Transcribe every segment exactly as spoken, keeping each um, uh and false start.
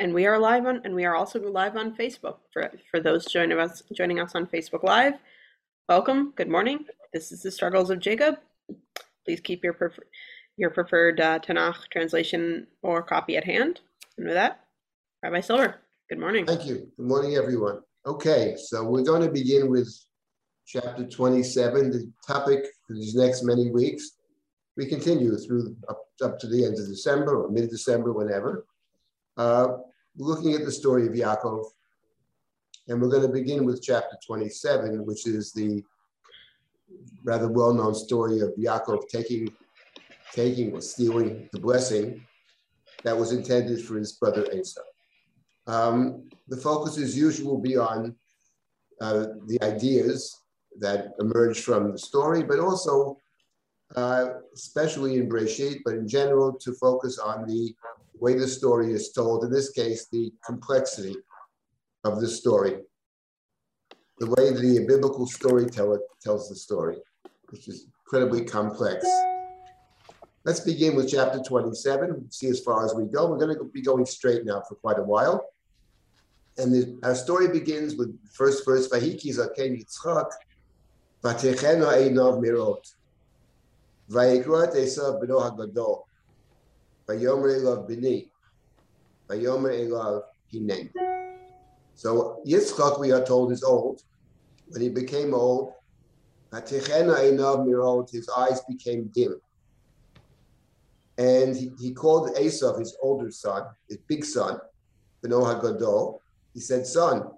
And we are live on, and we are also live on Facebook. For, for those joining us, joining us on Facebook Live, welcome. Good morning. This is the Struggles of Jacob. Please keep your prefer, your preferred uh, Tanakh translation or copy at hand. And with that, Rabbi Silver, good morning. Thank you. Good morning, everyone. Okay, so we're going to begin with chapter twenty-seven, the topic for these next many weeks. We continue through up, up to the end of December or mid-December, whenever. Uh, looking at the story of Yaakov, and we're going to begin with chapter twenty-seven, which is the rather well-known story of Yaakov taking, taking or stealing the blessing that was intended for his brother Esau. Um, the focus, as usual, will be on uh, the ideas that emerge from the story, but also, uh, especially in Breshit, but in general, to focus on the way the story is told, in this case, the complexity of the story, the way the biblical storyteller tells the story, which is incredibly complex. Let's begin with chapter twenty-seven, see as far as we go. We're going to be going straight now for quite a while. And the, our story begins with first verse, Vahikiz hakei nitzchak, vatechen Einov Mirot, vayikra Esau b'no hagadol, vayomer elav b'ni, vayomer elav Hineni. So Yitzchak, we are told, is old. When he became old, patehena einav mirot, his eyes became dim. And he, he called Esau, his older son, his big son, b'no hagadol. He said, son.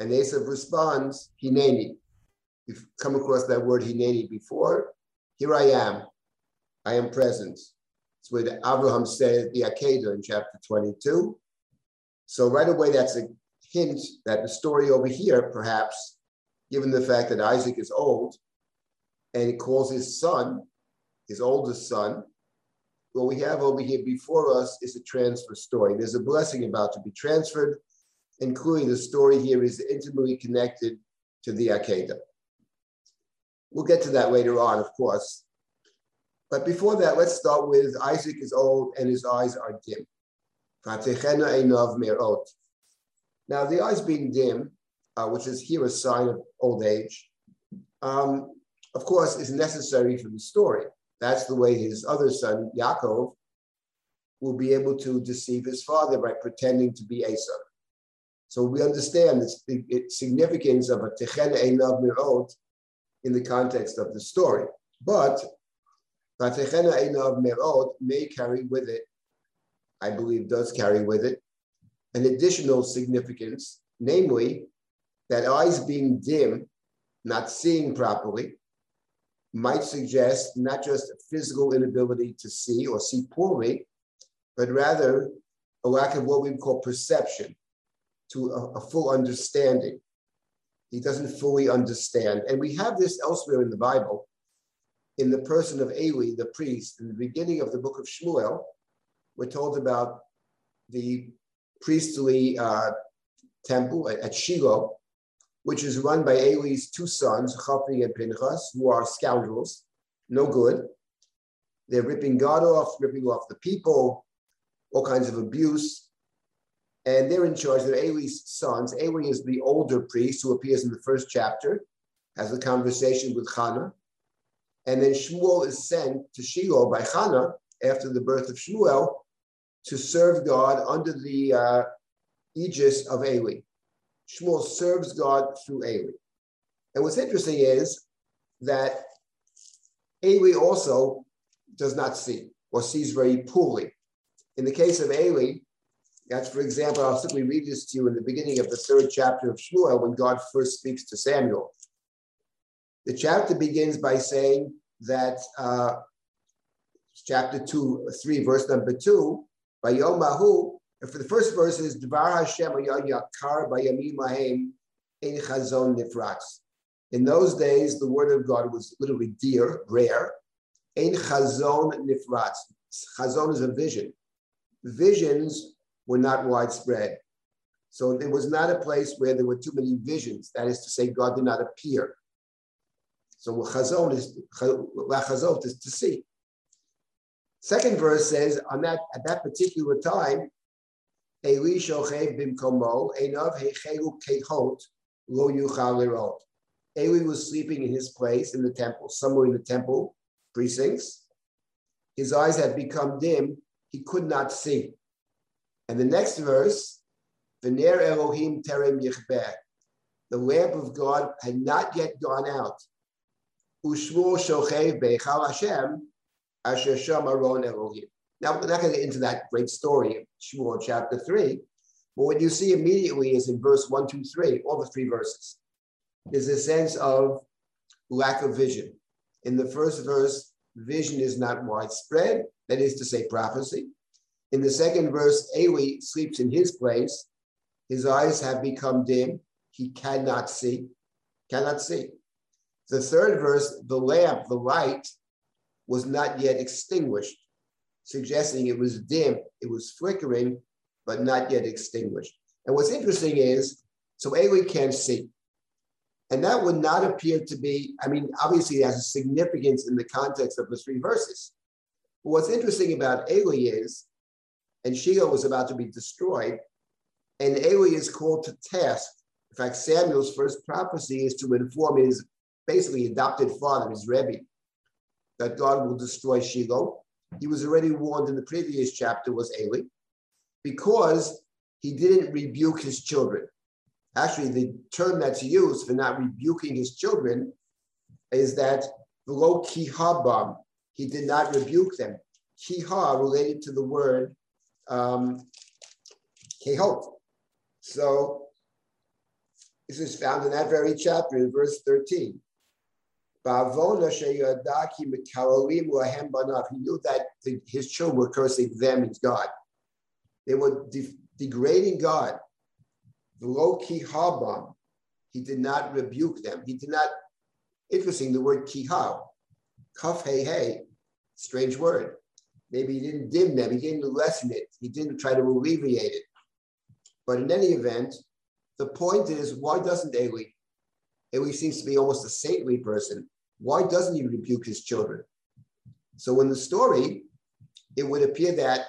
And Esau responds, Hineni. We've come across that word Hineni before. Here I am. I am present. It's what Abraham said at the Akedah in chapter twenty-two. So right away, that's a hint that the story over here, perhaps, given the fact that Isaac is old, and he calls his son, his oldest son, what we have over here before us is a transfer story. There's a blessing about to be transferred, and clearly the story here is intimately connected to the Akedah. We'll get to that later on, of course. But before that, let's start with Isaac is old and his eyes are dim. Patehena einav merot. Now, the eyes being dim, uh, which is here a sign of old age, um, of course, is necessary for the story. That's the way his other son, Yaakov, will be able to deceive his father by pretending to be Esau. So we understand the significance of a Techena Einov Mirot in the context of the story. But a Techena Einov Mirot may carry with it, I believe does carry with it, an additional significance, namely that eyes being dim, not seeing properly, might suggest not just a physical inability to see or see poorly, but rather a lack of what we call perception to a, a full understanding. He doesn't fully understand. And we have this elsewhere in the Bible, in the person of Eli, the priest. In the beginning of the book of Shmuel, we're told about the priestly uh, temple at, at Shiloh, which is run by Eli's two sons, Chophni and Pinchas, who are scoundrels, no good. They're ripping God off, ripping off the people, all kinds of abuse. And they're in charge, they're Eli's sons. Eli is the older priest who appears in the first chapter, has a conversation with Hannah. And then Shmuel is sent to Shiloh by Hannah after the birth of Shmuel to serve God under the uh, aegis of Eli. Shmuel serves God through Eli. And what's interesting is that Eli also does not see or sees very poorly. In the case of Eli, that's, for example, I'll simply read this to you in the beginning of the third chapter of Shmuel when God first speaks to Samuel. The chapter begins by saying that, uh, chapter two, three, verse number two, by Yom Mahu, and for the first verse is Dvar Hashem yakar b'yamim ahem ein chazon nifratz. In those days, the word of God was literally dear, rare. Ein chazon nifratz. Chazon is a vision. Visions were not widespread, so there was not a place where there were too many visions. That is to say, God did not appear. So chazon is lachazot is to see. Second verse says on that at that particular time, Eli shochev bimkomo einav hechelu kehot lo yuchal lirot. Eli was sleeping in his place in the temple, somewhere in the temple precincts. His eyes had become dim; he could not see. And the next verse, v'ner Elohim terem yichbeh, the lamp of God had not yet gone out. Ushmuel shochev beichal Hashem asher sham Aron Elohim. Now, we're not going to get into that great story of Shmuel chapter three, but what you see immediately is in verse one, two, three, all the three verses, there's a sense of lack of vision. In the first verse, vision is not widespread, that is to say, prophecy. In the second verse, Eli sleeps in his place, his eyes have become dim, he cannot see, cannot see. The third verse, the lamp, the light, was not yet extinguished, suggesting it was dim, it was flickering, but not yet extinguished. And what's interesting is, so Eli can't see. And that would not appear to be, I mean, obviously it has a significance in the context of the three verses. But what's interesting about Eli is, and Shiloh was about to be destroyed, and Eli is called to task. In fact, Samuel's first prophecy is to inform his basically adopted father, his Rebbe, that God will destroy Shiloh. He was already warned in the previous chapter, was Eli, because he didn't rebuke his children. Actually, the term that's used for not rebuking his children is that v'lo kihabam, he did not rebuke them. Kiha related to the word um, kehot. So this is found in that very chapter in verse thirteen. He knew that the, his children were cursing them and God. They were de- degrading God. He did not rebuke them. He did not, interesting, the word kiha, kaf hey hey, strange word. Maybe he didn't dim them, he didn't lessen it, he didn't try to alleviate it. But in any event, the point is, why doesn't Eli? Eli seems to be almost a saintly person. Why doesn't he rebuke his children? So in the story, it would appear that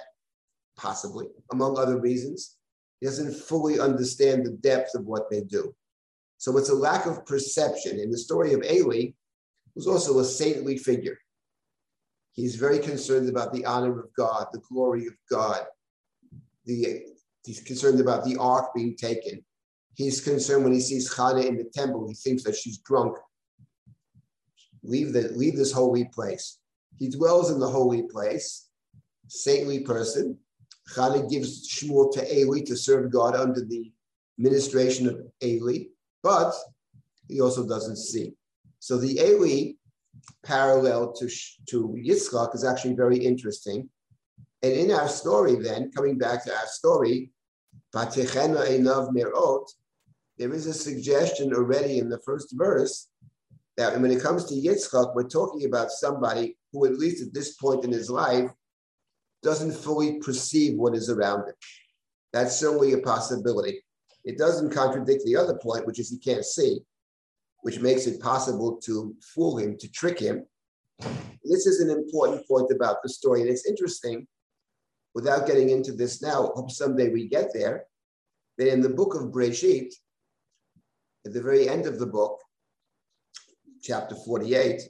possibly, among other reasons, he doesn't fully understand the depth of what they do. So it's a lack of perception. In the story of Eli, who's also a saintly figure, he's very concerned about the honor of God, the glory of God. The, he's concerned about the ark being taken. He's concerned when he sees Hannah in the temple, he thinks that she's drunk. Leave, the, leave this holy place. He dwells in the holy place, saintly person. Hannah gives Shmuel to Eli to serve God under the ministration of Eli, but he also doesn't see. So the Eli parallel to, to Yitzchak is actually very interesting. And in our story then, coming back to our story, vatechen Einov Mirot, there is a suggestion already in the first verse that when it comes to Yitzchak, we're talking about somebody who, at least at this point in his life, doesn't fully perceive what is around him. That's certainly a possibility. It doesn't contradict the other point, which is he can't see, which makes it possible to fool him, to trick him. This is an important point about the story, and it's interesting, without getting into this now, hope someday we get there, that in the book of Breshit, at the very end of the book, chapter forty-eight,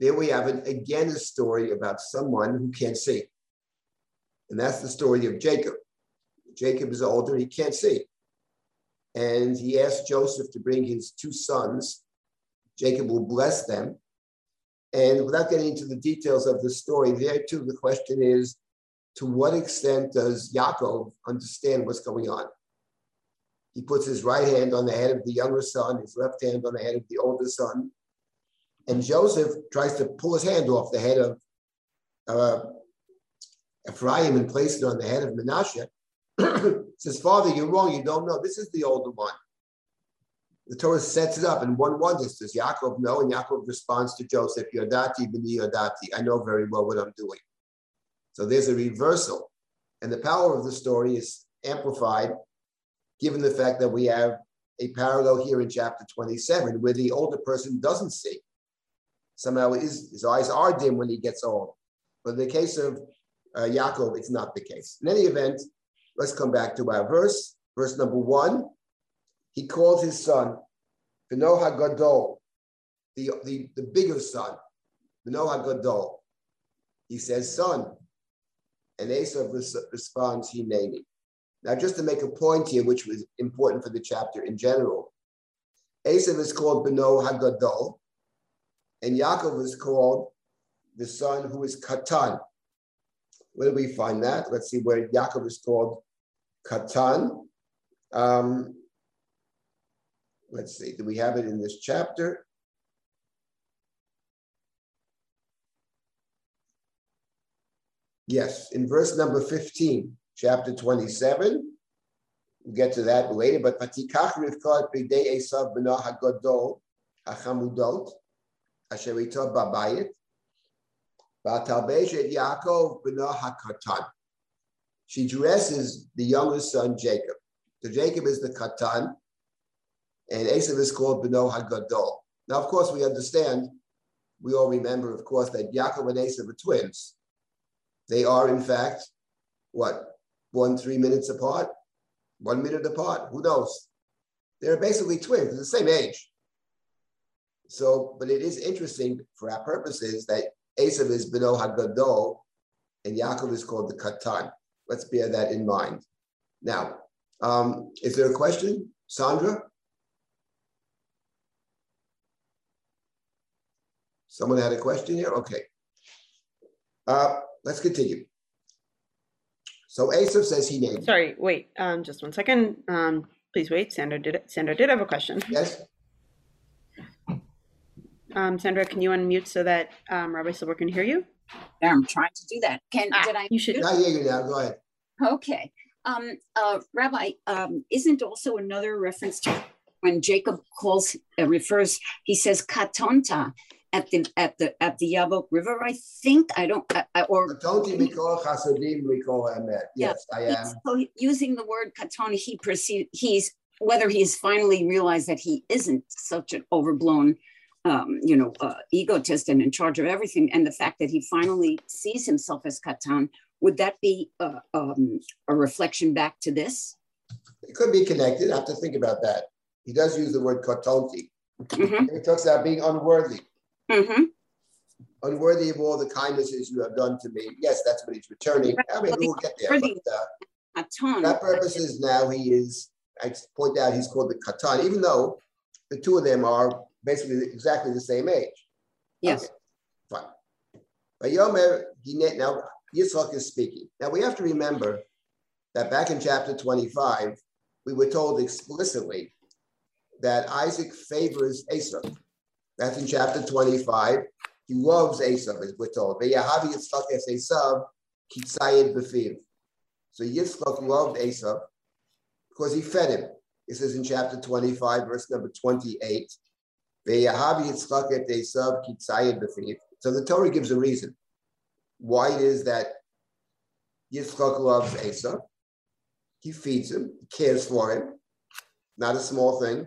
there we have, an, again, a story about someone who can't see. And that's the story of Jacob. Jacob is older, he can't see. And he asked Joseph to bring his two sons. Jacob will bless them. And without getting into the details of the story, there too, the question is, to what extent does Yaakov understand what's going on? He puts his right hand on the head of the younger son, his left hand on the head of the older son. And Joseph tries to pull his hand off the head of uh, Ephraim and place it on the head of Manasseh. Says, Father, you're wrong. You don't know. This is the older one. The Torah sets it up, and one wonders, does Yaakov know? And Yaakov responds to Joseph, Yodati b'ni Yodati. I know very well what I'm doing. So there's a reversal, and the power of the story is amplified given the fact that we have a parallel here in chapter twenty-seven where the older person doesn't see. Somehow his, his eyes are dim when he gets old. But in the case of uh, Yaakov, it's not the case. In any event, Let's come back to our verse. Verse number one, he called his son, Benoha Gadol, the, the, the bigger son, Benoha Gadol. He says, son. And Esau responds, Hineni. Now, just to make a point here, which was important for the chapter in general, Esau is called Beno HaGadol, and Yaakov is called the son who is Katan. Where do we find that? Let's see where Yaakov is called Katan. Um, let's see, do we have it in this chapter? Yes, in verse number fifteen. Chapter twenty-seven, we'll get to that later, but Vatikach Rivka Bigday Esav B'nah HaGadol HaChamudot Asherita Babayit Vatalbeshet Yaakov B'nah HaKatan. She dresses the youngest son, Jacob. So Jacob is the Katan, and Esav is called B'nah HaGadol. Now, of course, we understand, we all remember, of course, that Yaakov and Esav are twins. They are, in fact, what, one, three minutes apart, one minute apart, who knows? They're basically twins, they're the same age. So, but it is interesting for our purposes that Esau is Beno HaGadol and Yaakov is called the Katan. Let's bear that in mind. Now, um, is there a question? Sandra? Someone had a question here? Okay. Uh, let's continue. So Esau says he named. Sorry, wait, um, just one second. Um, please wait. Sandra did. Sandra did have a question. Yes. Um, Sandra, can you unmute so that um, Rabbi Silber can hear you? I'm trying to do that. Can ah, did I? You should. I hear you now. Go ahead. Okay, um, uh, Rabbi, um, isn't also another reference to when Jacob calls uh, refers? He says Katonta at the at the at the Yabok River, I think. I don't I, or Katoni we call Chasadim, we call Emet. Yes, yeah, I am. So using the word Katoni, he perceives he's whether he has finally realized that he isn't such an overblown, um, you know, uh, egotist and in charge of everything, and the fact that he finally sees himself as Katan, would that be uh, um, a reflection back to this? It could be connected. I have to think about that. He does use the word Katonti. Mm-hmm. He talks about being unworthy. Mm-hmm. Unworthy of all the kindnesses you have done to me. Yes, that's what he's returning. I mean, we'll get there. But, uh, that purposes now he is, I point out he's called the Katan, even though the two of them are basically exactly the same age. Yes. Okay, fine. But Yomer, he, now Yitzchak is speaking. Now we have to remember that back in chapter twenty-five, we were told explicitly that Isaac favors Esau. That's in chapter twenty-five. He loves Esau, as we're told. So Yitzchak loved Esau because he fed him. This is in chapter twenty-five, verse number twenty-eight. So the Torah gives a reason why it is that Yitzchak loves Esau. He feeds him, cares for him. Not a small thing.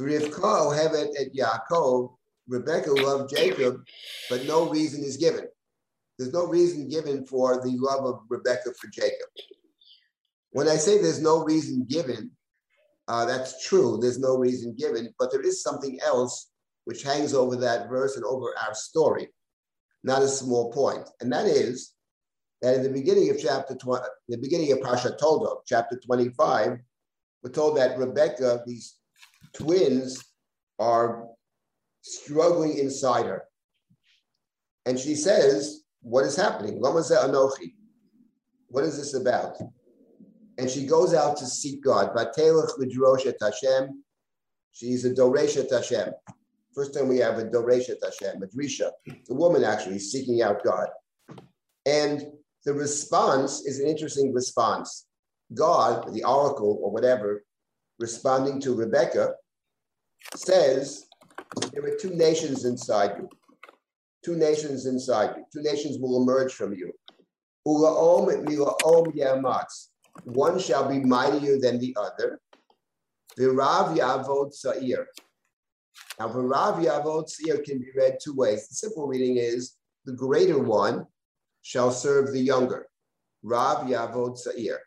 Rivka Ohevet at Yaakov, Rebecca loved Jacob, but no reason is given. There's no reason given for the love of Rebecca for Jacob. When I say there's no reason given, uh, that's true, there's no reason given, but there is something else which hangs over that verse and over our story, not a small point. And that is that in the beginning of chapter twenty, the beginning of Parshat Toldot, chapter twenty-five, we're told that Rebecca, these twins are struggling inside her. And she says, what is happening? What is this about? And she goes out to seek God. She's a Doresha Tashem. First time we have a Doresha Tashem, a Drisha, the woman actually seeking out God. And the response is an interesting response. God, the oracle or whatever, responding to Rebecca, says, there are two nations inside you. Two nations inside you. Two nations will emerge from you. One shall be mightier than the other. Rav Yavod Sa'ir. Now, Rav Yavod Sa'ir can be read two ways. The simple reading is, the greater one shall serve the younger. Rav Yavod Sa'ir.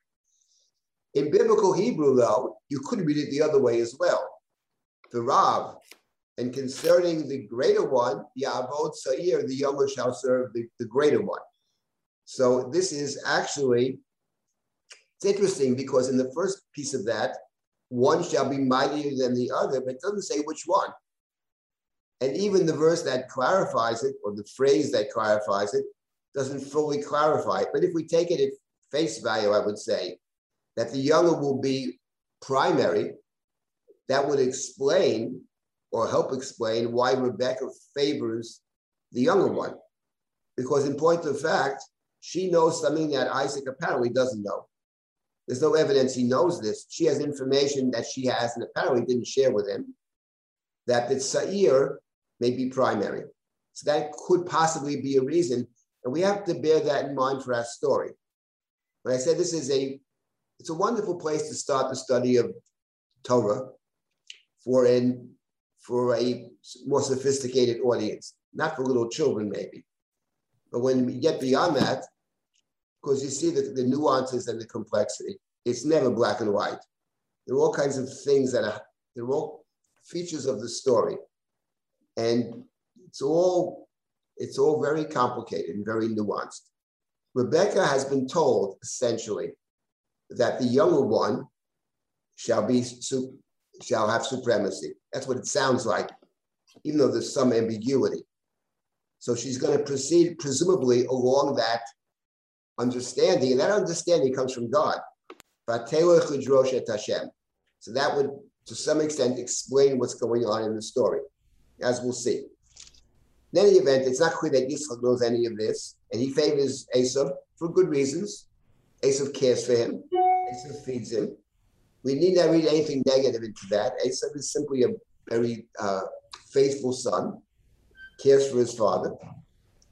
In biblical Hebrew, though, you could read it the other way as well. The Rav, and concerning the greater one, Yavod Sa'ir, the younger shall serve the, the greater one. So this is actually, it's interesting because in the first piece of that, one shall be mightier than the other, but it doesn't say which one. And even the verse that clarifies it, or the phrase that clarifies it, doesn't fully clarify it. But if we take it at face value, I would say that the younger will be primary. That would explain or help explain why Rebecca favors the younger one. Because in point of fact, she knows something that Isaac apparently doesn't know. There's no evidence he knows this. She has information that she has and apparently didn't share with him, that the Sa'ir may be primary. So that could possibly be a reason. And we have to bear that in mind for our story. But I said this is a, it's a wonderful place to start the study of Torah for, an, for a more sophisticated audience, not for little children maybe. But when we get beyond that, because you see the, the nuances and the complexity. It's never black and white. There are all kinds of things that are, they're all features of the story. And it's all, it's all very complicated and very nuanced. Rebecca has been told, essentially, that the younger one shall, be, shall have supremacy. That's what it sounds like, even though there's some ambiguity. So she's going to proceed, presumably, along that understanding, and that understanding comes from God. So that would, to some extent, explain what's going on in the story, as we'll see. In any event, it's not clear that Yitzchak knows any of this, and he favors Esau for good reasons. Esau cares for him. Esau feeds him. We need not read anything negative into that. Esau is simply a very uh, faithful son, cares for his father,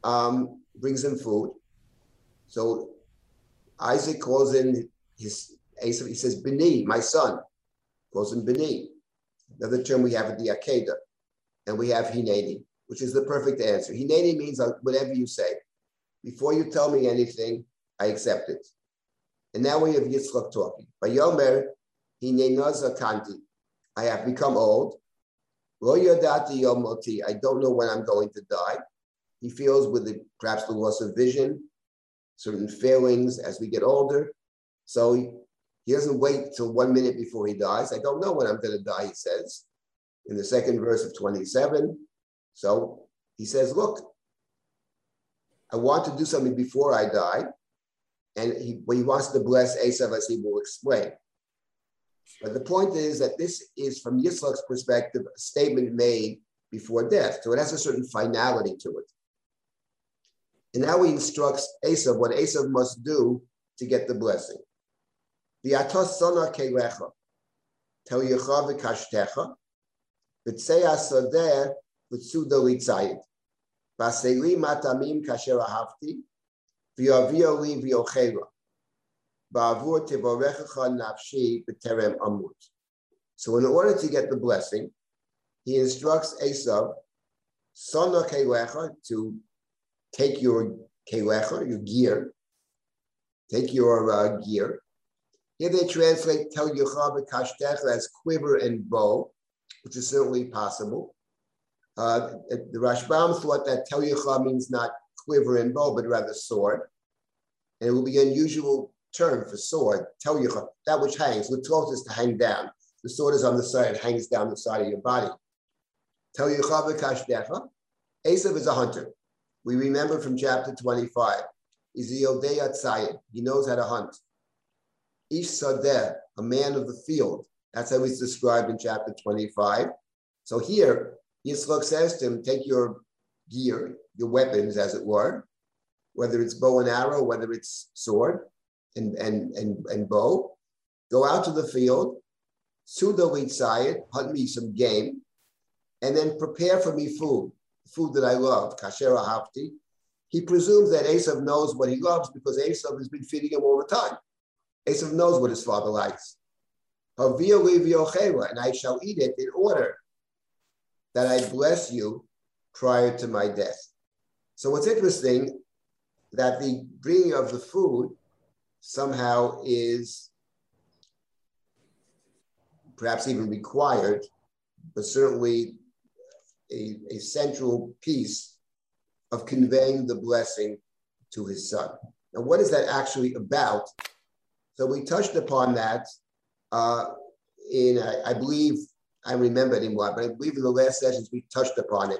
um, brings him food. So Isaac calls in his, Esau, he says, B'ni, my son, calls him B'ni. Another term we have at the Akedah, and we have Hineni, which is the perfect answer. Hineni means whatever you say. Before you tell me anything, I accept it. And now we have Yitzchak talking. Vayomer, Hinenoza Kanti, I have become old. Lo Yodati Yomoti, I don't know when I'm going to die. He feels with the, perhaps the loss of vision, certain failings as we get older. So he, he doesn't wait till one minute before he dies. I don't know when I'm going to die, he says, in the second verse of twenty-seven. So he says, look, I want to do something before I die. And he, well, he wants to bless Esau, as he will explain. But the point is that this is, from Yitzchak's perspective, a statement made before death. So it has a certain finality to it. And now he instructs Esau what Esau must do to get the blessing. Tel yocha v'kashtechel, Sadeh, matamim kasher ahavti, nafshi b'terem amut. So in order to get the blessing, he instructs Esau to take your kelecha, your gear. Take your uh, gear. Here they translate tel yocha v'kashtechel as quiver and bow, which is certainly possible. Uh, the Rashbam thought that tel yocha means not quiver and bow, but rather sword. And it will be an unusual term for sword, tel yocha, that which hangs. L'tloth is to hang down. The sword is on the side, it hangs down the side of your body. Tel yocha v'kashtechel. Esau is a hunter. We remember from chapter twenty-five, he's a Yodaya Tzayid. He knows how to hunt. Ish Sadeh, a man of the field. That's how he's described in chapter twenty-five. So here, Yitzchak says to him, take your gear, your weapons, as it were, whether it's bow and arrow, whether it's sword and, and, and, and bow, go out to the field, Sudalit Tzayid, hunt me some game, and then prepare for me food. Food that I love, kasher hafti. He presumes that Esau knows what he loves because Esau has been feeding him all the time. Esau knows what his father likes. And I shall eat it in order that I bless you prior to my death. So what's interesting, that the bringing of the food somehow is perhaps even required, but certainly a, a central piece of conveying the blessing to his son. Now, what is that actually about? So we touched upon that uh, in, I, I believe, I remember it in what, but I believe in the last sessions we touched upon it.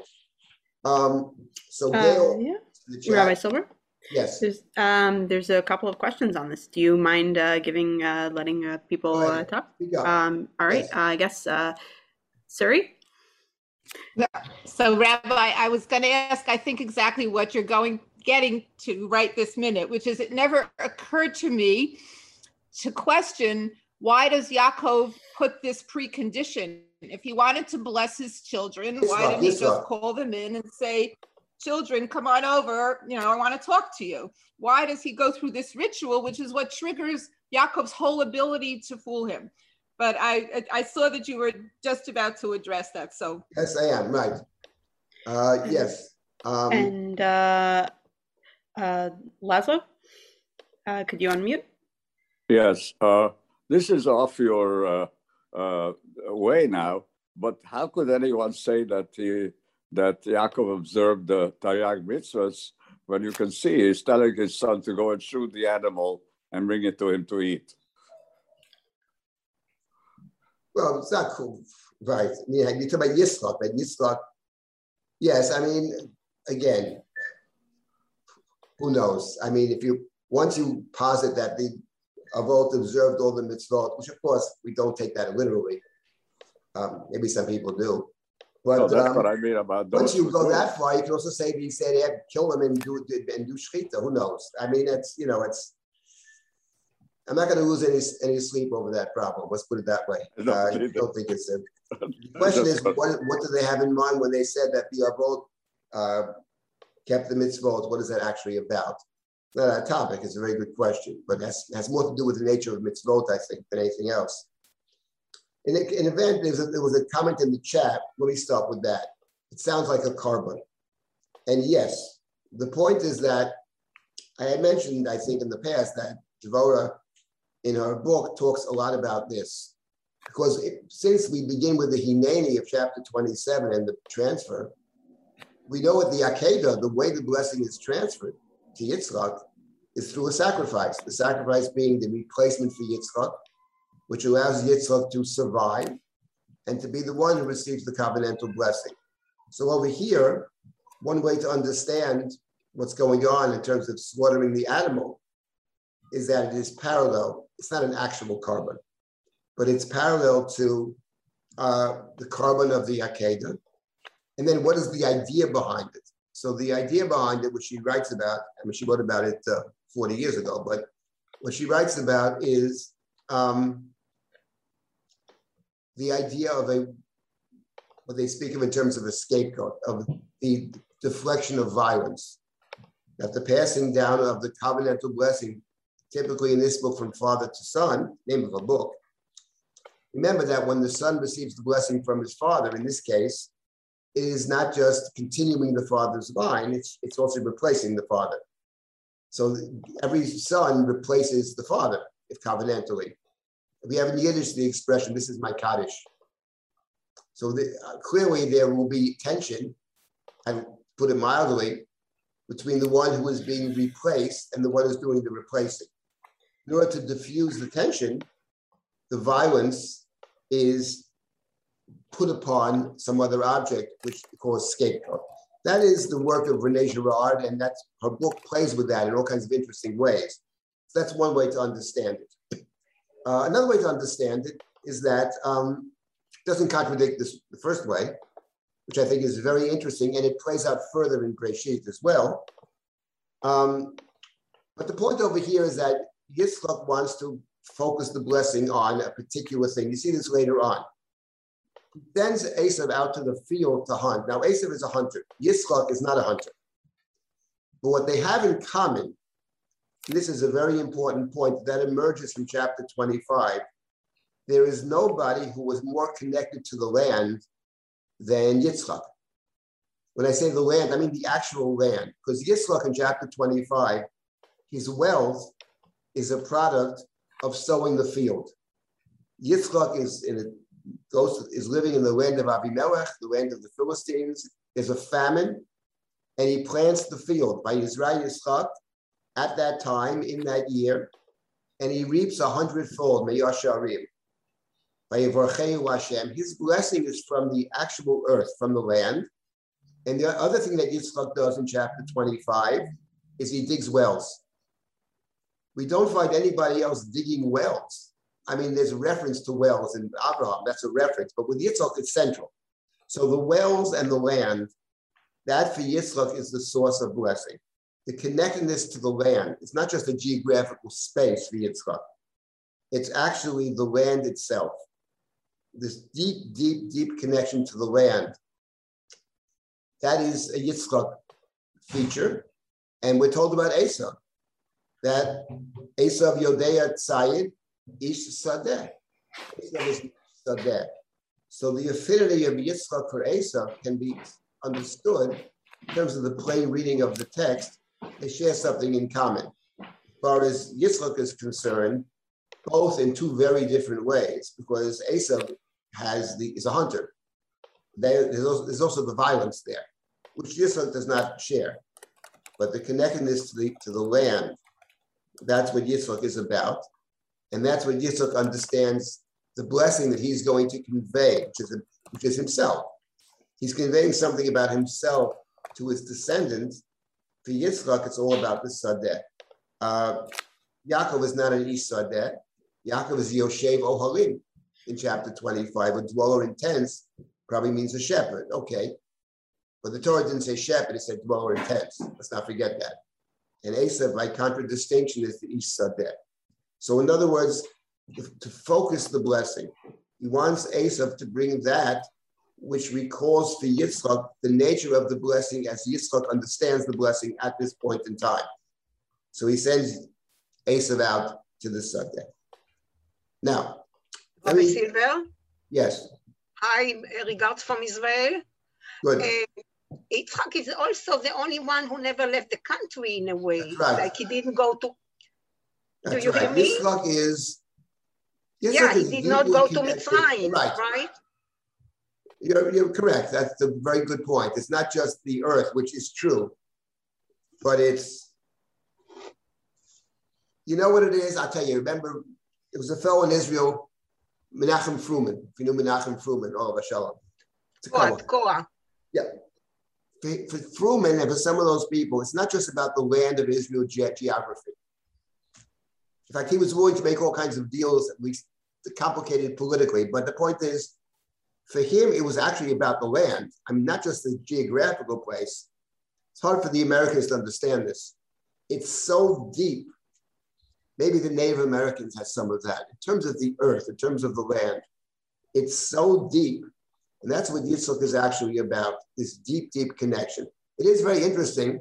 Um, so Gail, uh, yeah. the chat, Rabbi Silver? Yes. There's, um, there's a couple of questions on this. Do you mind uh, giving, uh, letting uh, people uh, talk? Um, all right, yes. uh, I guess, uh, Suri? Yeah. So Rabbi, I was going to ask, I think exactly what you're going getting to right this minute, which is it never occurred to me to question, why does Yaakov put this precondition? If he wanted to bless his children, it's why didn't he just up. call them in and say, children, come on over, you know, I want to talk to you. Why does he go through this ritual, which is what triggers Yaakov's whole ability to fool him? But I I saw that you were just about to address that, so. Yes, I am, right. Uh, yes. Um, and uh, uh, Laszlo, uh, could you unmute? Yes, uh, this is off your uh, uh, way now, but how could anyone say that he that Yaakov observed the Taryag mitzvahs when you can see he's telling his son to go and shoot the animal and bring it to him to eat? Well, it's not cool, right? Yeah, you talk about Yitzchak, but Yitzchak, yes, I mean, again, who knows? I mean, if you once you posit that the Avot observed all the mitzvot, which of course we don't take that literally. Um, maybe some people do. But no, that's um, what I mean about those. Once you go that far, you can also say that he said, yeah, kill him and do and do shechita. Who knows? I mean, it's, you know, it's. I'm not going to lose any any sleep over that problem. Let's put it that way. No, uh, I don't think it's. A, the question is, what what do they have in mind when they said that the Avot uh, kept the mitzvot? What is that actually about? Not that topic is a very good question, but that's has more to do with the nature of mitzvot, I think, than anything else. In an event, there was, a, there was a comment in the chat. Let me start with that. It sounds like a carbon. And yes, the point is that I had mentioned, I think, in the past that Vora, in her book, talks a lot about this. Because it, since we begin with the Hineni of chapter twenty-seven and the transfer, we know at the Akedah, the way the blessing is transferred to Yitzchak is through a sacrifice. The sacrifice being the replacement for Yitzchak, which allows Yitzchak to survive and to be the one who receives the covenantal blessing. So over here, one way to understand what's going on in terms of slaughtering the animal is that it is parallel. It's not an actual carbon, but it's parallel to uh, the carbon of the Akedah. And then what is the idea behind it? So the idea behind it, which she writes about, I mean, she wrote about it uh, forty years ago, but what she writes about is um, the idea of a, what they speak of in terms of a scapegoat, of the deflection of violence, that the passing down of the covenantal blessing, typically in this book from father to son, name of a book. Remember that when the son receives the blessing from his father, in this case, it is not just continuing the father's line, it's, it's also replacing the father. So every son replaces the father, if covenantally. We have in Yiddish the expression, this is my Kaddish. So the, uh, clearly there will be tension, I put it mildly, between the one who is being replaced and the one who's doing the replacing. In order to diffuse the tension, the violence is put upon some other object, which we call scapegoat. That is the work of Renee Girard, and that's, her book plays with that in all kinds of interesting ways. So that's one way to understand it. Uh, another way to understand it is that um, it doesn't contradict this, the first way, which I think is very interesting, and it plays out further in Breshit as well. Um, but the point over here is that Yitzchak wants to focus the blessing on a particular thing. You see this later on. He sends Esau out to the field to hunt. Now, Esau is a hunter. Yitzchak is not a hunter. But what they have in common, and this is a very important point that emerges from chapter twenty-five, there is nobody who was more connected to the land than Yitzchak. When I say the land, I mean the actual land, because Yitzchak in chapter twenty-five, his wells is a product of sowing the field. Yitzchak is in a, goes is living in the land of Abimelech, the land of the Philistines. There's a famine, and he plants the field by Yizra Yitzchak at that time in that year, and he reaps a hundredfold. Meyasharim, by Yivorchei Hashem, his blessing is from the actual earth, from the land. And the other thing that Yitzchak does in chapter twenty-five is he digs wells. We don't find anybody else digging wells. I mean, there's a reference to wells in Abraham, that's a reference, but with Yitzchak, it's central. So the wells and the land, that for Yitzchak is the source of blessing. The connectedness to the land, it's not just a geographical space for Yitzchak. It's actually the land itself. This deep, deep, deep connection to the land. That is a Yitzchak feature. And we're told about Esau, that Esau Yodaya Tzayid, Ish Sadeh. So the affinity of Yitzchak for Esau can be understood in terms of the plain reading of the text. They share something in common. As far as Yitzchak is concerned, both in two very different ways, because Esau has the, is a hunter. There, there's, also, there's also the violence there, which Yitzchak does not share. But the connectedness to the, to the land, that's what Yitzchak is about. And that's what Yitzchak understands the blessing that he's going to convey, which is, which is himself. He's conveying something about himself to his descendants. For Yitzchak, it's all about the Sadeh. Uh, Yaakov is not an Ish Sadeh. Yaakov is Yoshev Ohalim in chapter twenty-five, a dweller in tents, probably means a shepherd. Okay. But the Torah didn't say shepherd, it said dweller in tents. Let's not forget that. And Esau, by contradistinction, is the Ish Sadeh. So in other words, to focus the blessing, he wants Esau to bring that which recalls for Yitzchak the nature of the blessing as Yitzchak understands the blessing at this point in time. So he sends Esau out to the Sadeh. Now, I mean, Silver? Yes. Hi, regards from Israel. Good. Uh, Yitzchak is also the only one who never left the country in a way. Right. Like he didn't go to. That's Do you right. hear me? Yitzchak is. Yitzchak yeah, is he did not go to Mitzrayim, right? right? You're, you're correct. That's a very good point. It's not just the earth, which is true, but it's. You know what it is? I'll tell you. Remember, it was a fellow in Israel, Menachem Fruman. If you knew Menachem Fruman, all of us shalom. What? Korah. Yeah. For, for Fruman and for some of those people, it's not just about the land of Israel ge- geography. In fact, he was willing to make all kinds of deals, at least complicated politically. But the point is, for him, it was actually about the land. I mean, not just the geographical place. It's hard for the Americans to understand this. It's so deep. Maybe the Native Americans had some of that. In terms of the earth, in terms of the land, it's so deep. And that's what Yitzchak is actually about, this deep, deep connection. It is very interesting.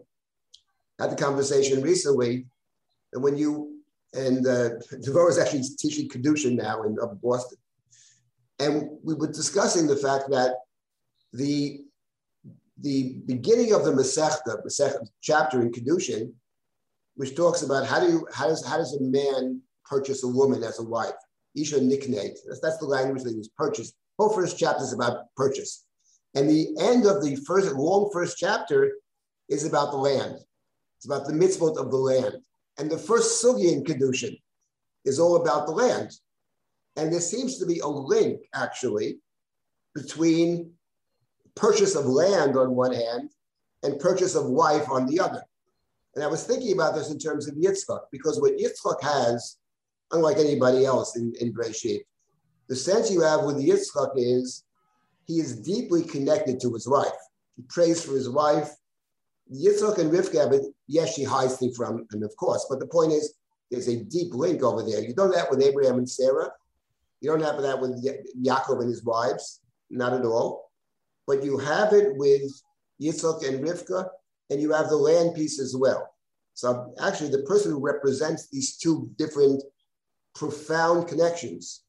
I had the conversation recently, and when you And uh, Vora is actually teaching Kedusha now in uh, Boston. And we were discussing the fact that the, the beginning of the Masechta, Masechta chapter in Kedusha, which talks about how do you, how does how does a man purchase a woman as a wife? Isha niknate. That's, that's the language that is purchased. Whole first chapter is about purchase. And the end of the first long first chapter is about the land. It's about the mitzvot of the land. And the first sugya in Kedushin is all about the land. And there seems to be a link, actually, between purchase of land on one hand and purchase of wife on the other. And I was thinking about this in terms of Yitzchak, because what Yitzchak has, unlike anybody else in, in Breshit, the sense you have with Yitzchak is he is deeply connected to his wife. He prays for his wife. Yitzchak and Rivka, but yes, she hides things from him, of course. But the point is, there's a deep link over there. You don't have that with Abraham and Sarah. You don't have that with Yaakov and his wives, not at all. But you have it with Yitzchak and Rivka, and you have the land piece as well. So actually, the person who represents these two different profound connections,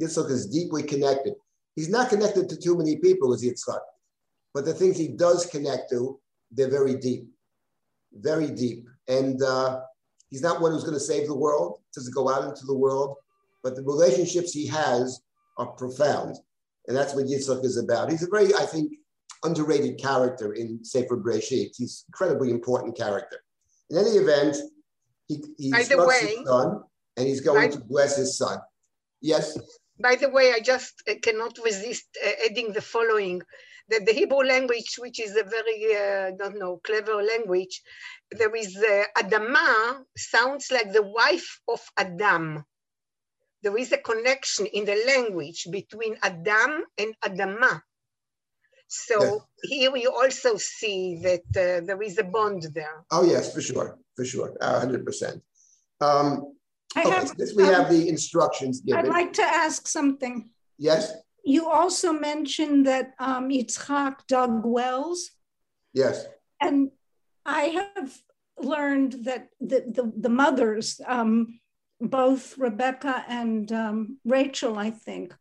Yitzchak is deeply connected. He's not connected to too many people as Yitzchak, but the things he does connect to, they're very deep, very deep. And uh, He's not one who's going to save the world, doesn't go out into the world, but the relationships he has are profound. And that's what Yitzchak is about. He's a very, I think, underrated character in Sefer Breshit. He's an incredibly important character. In any event, he, he instructs his son, and he's going to bless his son. Yes? By the way, I just cannot resist adding the following, that the Hebrew language, which is a very, uh, I don't know, clever language, there is uh, Adama sounds like the wife of Adam. There is a connection in the language between Adam and Adama. So yes. Here we also see that uh, there is a bond there. Oh, yes, for sure, for sure, uh, one hundred percent. Um, I okay, have, so this we um, have the instructions given. I'd like to ask something. Yes? You also mentioned that um, Yitzchak dug wells. Yes. And I have learned that the, the, the mothers, um, both Rebecca and um, Rachel, I think,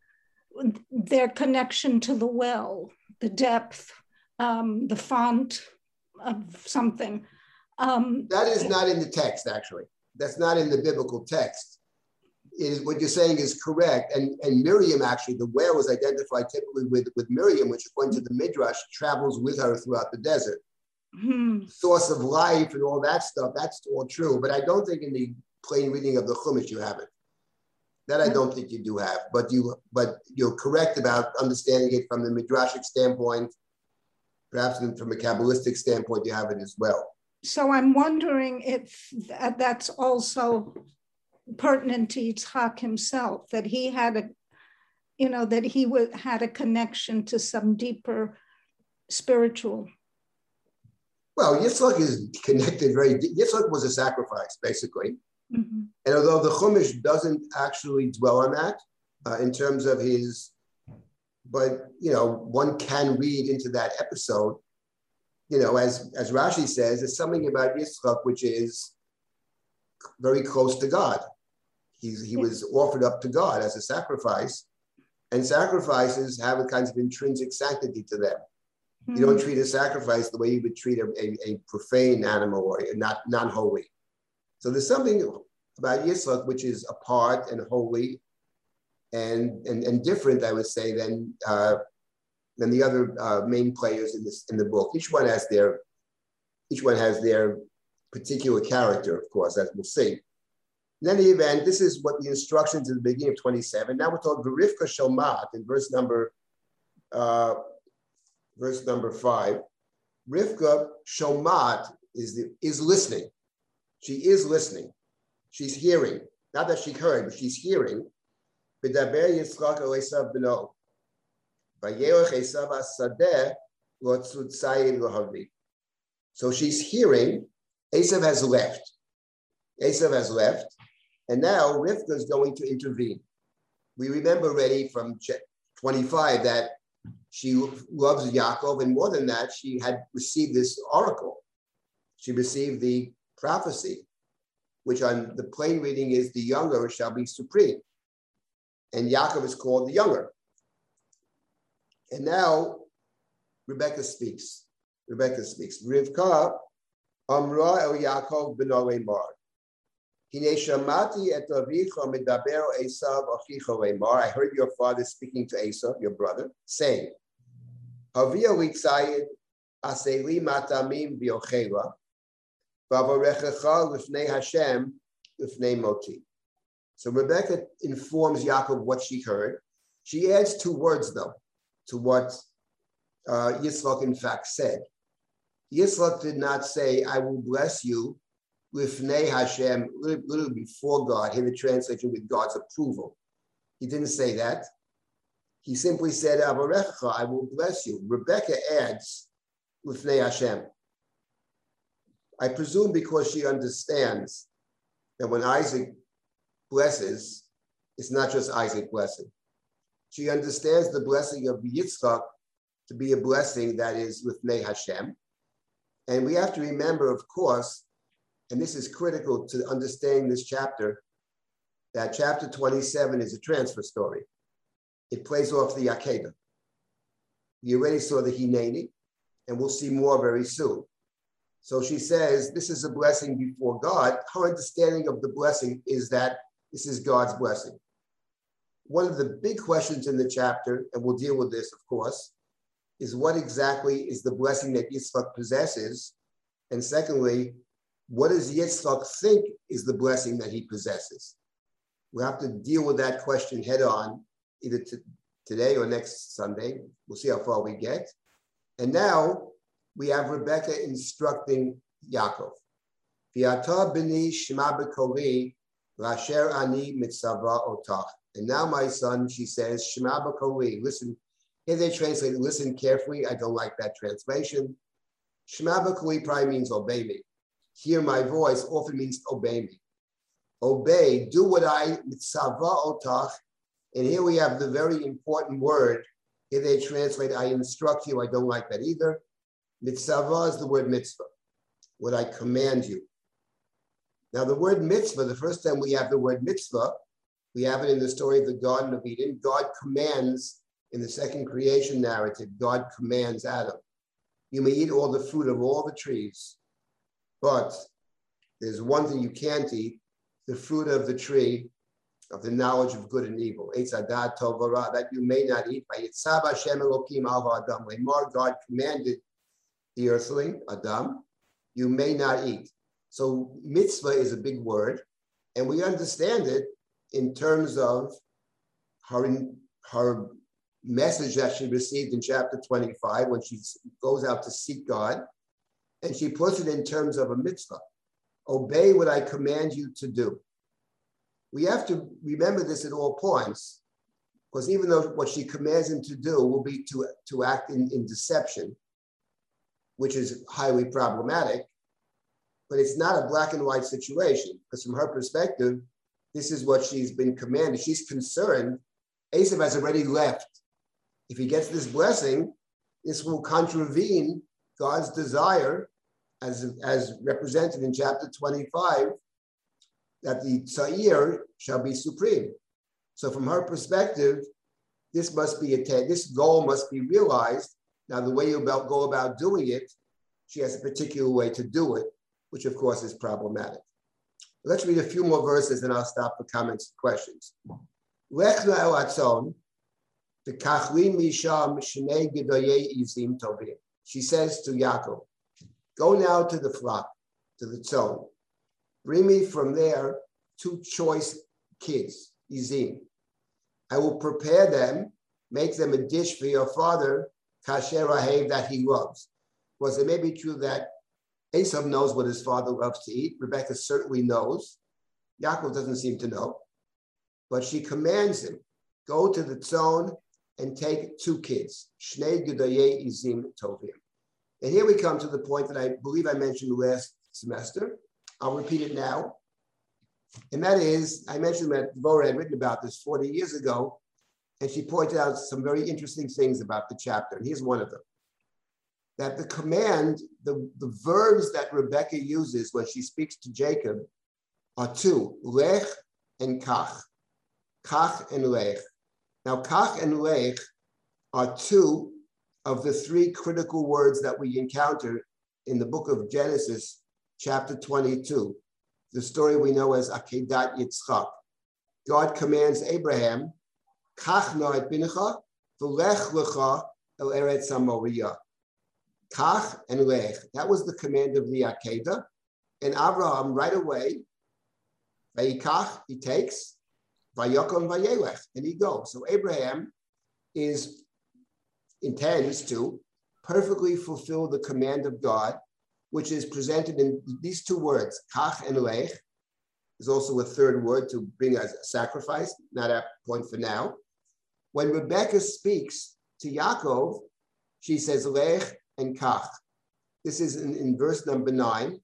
their connection to the well, the depth, um, the font of something. Um, that is not in the text, actually. That's not in the biblical text. It is, what you're saying is correct. And, and Miriam, actually, the well was identified typically with, with Miriam, which according to the Midrash, travels with her throughout the desert. Hmm. Source of life and all that stuff, that's all true. But I don't think in the plain reading of the Chumash you have it. That I don't think you do have, but, you, but you're correct about understanding it from the Midrashic standpoint. Perhaps from a Kabbalistic standpoint, you have it as well. So I'm wondering if that's also pertinent to Yitzchak himself, that he had a, you know, that he had a connection to some deeper spiritual. Well, Yitzchak is connected very deep. Yitzchak was a sacrifice, basically. Mm-hmm. And although the Chumash doesn't actually dwell on that uh, in terms of his, but, you know, one can read into that episode, you know, as, as Rashi says, there's something about Yitzchak which is very close to God. He's, he was offered up to God as a sacrifice, and sacrifices have a kind of intrinsic sanctity to them. Mm-hmm. You don't treat a sacrifice the way you would treat a, a, a profane animal or a not, non-holy. So there's something about Yitzchak which is apart and holy and, and, and different, I would say, than uh, than the other uh, main players in this in the book. Each one has their each one has their particular character, of course, as we'll see. In any event, this is what the instructions at the beginning of twenty-seven. Now we're told Rivka Shomat in verse number uh, verse number five. Rivka Shomat is the, is listening. She is listening. She's hearing. Not that she heard, but she's hearing. So she's hearing. Esav has left. Esav has left. And now Rivka is going to intervene. We remember already from twenty-five that she loves Yaakov. And more than that, she had received this oracle. She received the prophecy, which on the plain reading is the younger shall be supreme. And Yaakov is called the younger. And now Rebecca speaks. Rebecca speaks. Rivka amra el Yaakov b'no emar. Hine shamati et avicha medaber Esav achicha emar. I heard your father speaking to Esav, your brother, saying, Havia li tzayid aseli matamim v'yochela. Lifnei Hashem, lifnei moti. So Rebecca informs Yaakov what she heard. She adds two words, though, to what uh, Yitzchak, in fact, said. Yitzchak did not say, I will bless you, lifnei Hashem, literally before God. Here the translation with God's approval. He didn't say that. He simply said, Avarecha, I will bless you. Rebecca adds, lifnei Hashem. I presume because she understands that when Isaac blesses, it's not just Isaac blessing. She understands the blessing of Yitzchak to be a blessing that is lifnei Hashem. And we have to remember, of course, and this is critical to understanding this chapter, that chapter twenty-seven is a transfer story. It plays off the Akedah. You already saw the Hineni, and we'll see more very soon. So she says, this is a blessing before God. Her understanding of the blessing is that this is God's blessing. One of the big questions in the chapter, and we'll deal with this, of course, is what exactly is the blessing that Yitzchak possesses? And secondly, what does Yitzchak think is the blessing that he possesses? We'll have to deal with that question head on, either t- today or next Sunday. We'll see how far we get. And now we have Rebecca instructing Yaakov. V'yata b'ni sh'ma b'koli l'asher ani mitzava otach. And now, my son, she says, sh'ma b'koli. Listen, here they translate, listen carefully. I don't like that translation. Sh'ma b'koli probably means obey me. Hear my voice often means obey me. Obey, do what I, mitzava otach. And here we have the very important word. Here they translate, I instruct you. I don't like that either. Mitzvah is the word mitzvah, what I command you. Now the word mitzvah, the first time we have the word mitzvah, we have it in the story of the Garden of Eden. God commands, in the second creation narrative, God commands Adam, you may eat all the fruit of all the trees, but there's one thing you can't eat, the fruit of the tree of the knowledge of good and evil, that you may not eat. God commanded the earthling, Adam, you may not eat. So mitzvah is a big word, and we understand it in terms of her, her message that she received in chapter twenty-five when she goes out to seek God, and she puts it in terms of a mitzvah. Obey what I command you to do. We have to remember this at all points, because even though what she commands him to do will be to, to act in, in deception, which is highly problematic, but it's not a black and white situation, because from her perspective, this is what she's been commanded. She's concerned. Esau has already left. If he gets this blessing, this will contravene God's desire, as, as represented in chapter twenty-five, that the Tza'ir shall be supreme. So from her perspective, this must be attained. This goal must be realized. Now, the way you about, go about doing it, she has a particular way to do it, which, of course, is problematic. Let's read a few more verses, and I'll stop for comments and questions. Lech na'el atzon, v'kach li misham shnei gedoyei izim tovim. She says to Yaakov, go now to the flock, to the tzon. Bring me from there two choice kids, izim. I will prepare them, make them a dish for your father, kasher ahev, that he loves. Because it may be true that Esau knows what his father loves to eat. Rebecca certainly knows. Yaakov doesn't seem to know. But she commands him, go to the tzon and take two kids. Shnei gedoyei izim tovim. And here we come to the point that I believe I mentioned last semester. I'll repeat it now. And that is, I mentioned that Vora had written about this forty years ago, and she pointed out some very interesting things about the chapter. And here's one of them. That the command, the, the verbs that Rebecca uses when she speaks to Jacob are two, lech and kach. Kach and lech. Now, kach and lech are two of the three critical words that we encounter in the book of Genesis, chapter twenty-two, the story we know as Akedah Yitzchak. God commands Abraham, kach na et bincha, v'lech lecha el eretz ha-moriyah. Kach and lech. That was the command of the Akedah. And Abraham right away, vayikach, he takes, vayakon vayelech, and he goes. So Abraham is intends to perfectly fulfill the command of God, which is presented in these two words, kach and lech. There's also a third word to bring as a sacrifice, not at point for now. When Rebecca speaks to Yaakov, she says lech and kach. This is in, in verse number nine.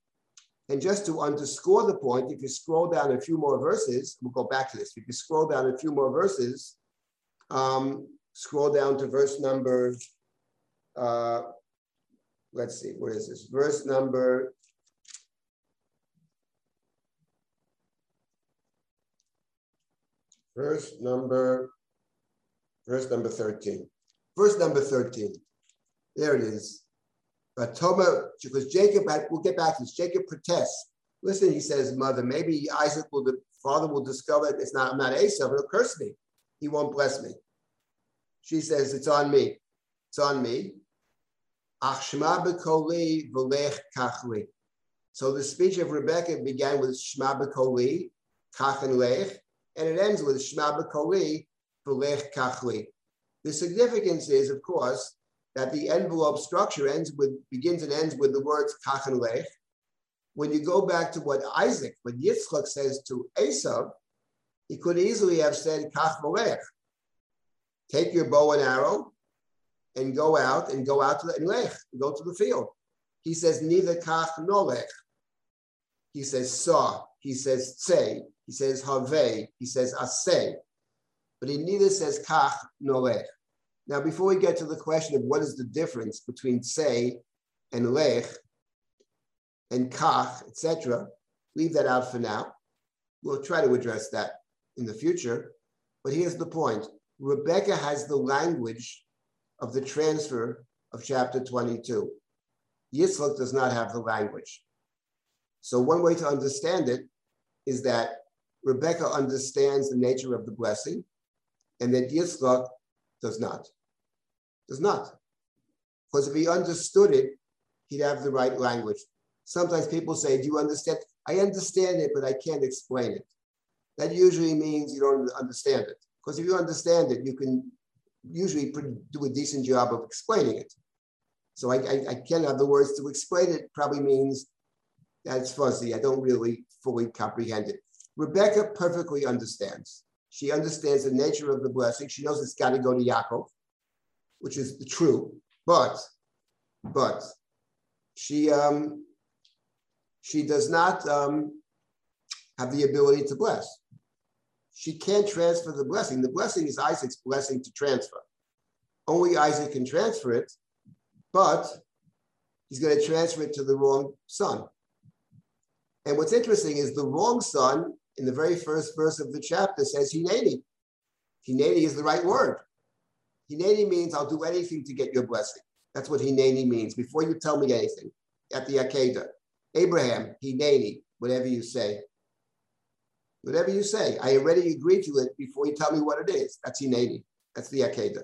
And just to underscore the point, if you scroll down a few more verses, we'll go back to this. If you scroll down a few more verses, um, scroll down to verse number, uh, let's see, where is this? Verse number Verse number, verse number thirteen. Verse number thirteen. There it is. But Toma, because Jacob, had, we'll get back to this, Jacob protests. Listen, he says, mother, maybe Isaac will, the father will discover it's not, I'm not Esau, he'll curse me. He won't bless me. She says, it's on me. It's on me. Sh'ma b'koli v'lech kach. So the speech of Rebecca began with sh'ma b'koli, kach and lech, and it ends with sh'ma b'koli v'lech kach. The significance is, of course, that the envelope structure ends with, begins and ends with the words kach and lech. When you go back to what Isaac, what Yitzchak says to Esau, he could easily have said kach v'lech. Take your bow and arrow and go out and go out to the and lech, and go to the field. He says neither kach nor lech. He says sa, he says tse, he says havei, he says aseh. But he neither says kach nor lech. Now, before we get to the question of what is the difference between tse and lech and kach, et cetera, leave that out for now. We'll try to address that in the future. But here's the point. Rebecca has the language of the transfer of chapter twenty-two. Yitzchak does not have the language. So one way to understand it is that Rebecca understands the nature of the blessing and that Yitzchak does not. Does not. Because if he understood it, he'd have the right language. Sometimes people say, do you understand? I understand it, but I can't explain it. That usually means you don't understand it. Because if you understand it, you can usually do a decent job of explaining it. So I, I, I can't have the words to explain it, probably means that's fuzzy. I don't really fully comprehend it. Rebecca perfectly understands. She understands the nature of the blessing. She knows it's got to go to Yaakov, which is the true. But, but she, um, she does not um, have the ability to bless. She can't transfer the blessing. The blessing is Isaac's blessing to transfer. Only Isaac can transfer it, but he's going to transfer it to the wrong son. And what's interesting is the wrong son, in the very first verse of the chapter, says Hineni. Hineni is the right word. Hineni means I'll do anything to get your blessing. That's what Hineni means. Before you tell me anything, at the Akedah, Abraham, Hineni, whatever you say. Whatever you say, I already agreed to it before you tell me what it is. That's Hineni. That's the Akedah.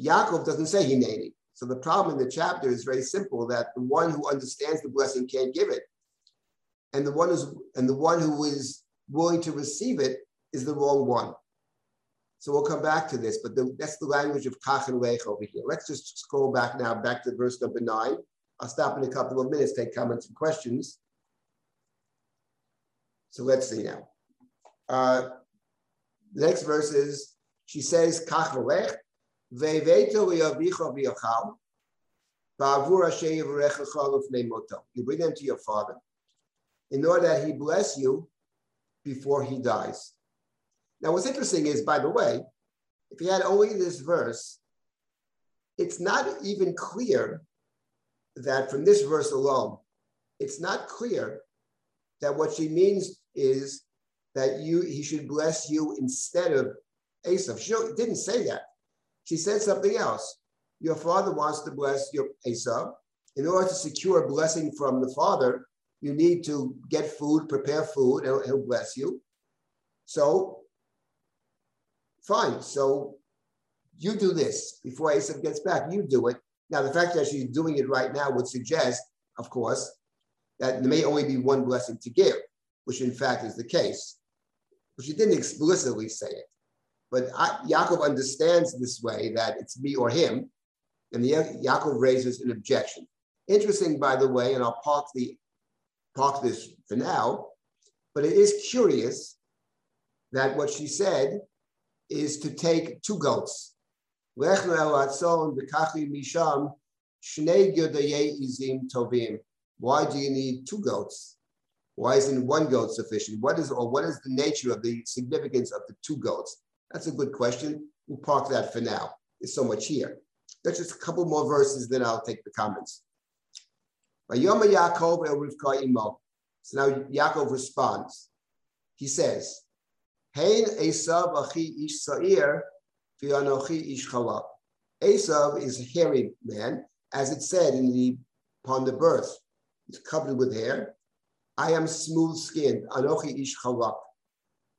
Yaakov doesn't say Hineni. So the problem in the chapter is very simple, that the one who understands the blessing can't give it. And the one who's, and the one who is willing to receive it is the wrong one. So we'll come back to this, but the, that's the language of kach and lech over here. Let's just scroll back now, back to verse number nine. I'll stop in a couple of minutes, take comments and questions. So let's see now. Uh, the next verse is, she says, kach v'lech, ve'veto v'yavicho v'yachal, ba'avur asher yivrechecha lifnei moto. You bring them to your father, in order that he bless you before he dies. Now, what's interesting is, by the way, if you had only this verse, it's not even clear that from this verse alone, it's not clear that what she means is that you he should bless you instead of Esau. She didn't say that. She said something else. Your father wants to bless your Esau. In order to secure a blessing from the father, you need to get food, prepare food, and he'll bless you. So, fine. So, you do this before Esau gets back. You do it. Now, the fact that she's doing it right now would suggest, of course, that there may only be one blessing to give, which in fact is the case. But she didn't explicitly say it. But I, Yaakov understands this way, that it's me or him, and the, Yaakov raises an objection. Interesting, by the way, and I'll park the Park this for now, but it is curious that what she said is to take two goats. Why do you need two goats? Why isn't one goat sufficient? What is, or what is the nature of the significance of the two goats? That's a good question. We'll park that for now. There's so much here. That's just a couple more verses, then I'll take the comments. So now Yaakov responds. He says, Esav is hairy man, as it said in the upon the birth, is covered with hair. I am smooth-skinned. Anochi ish chalak.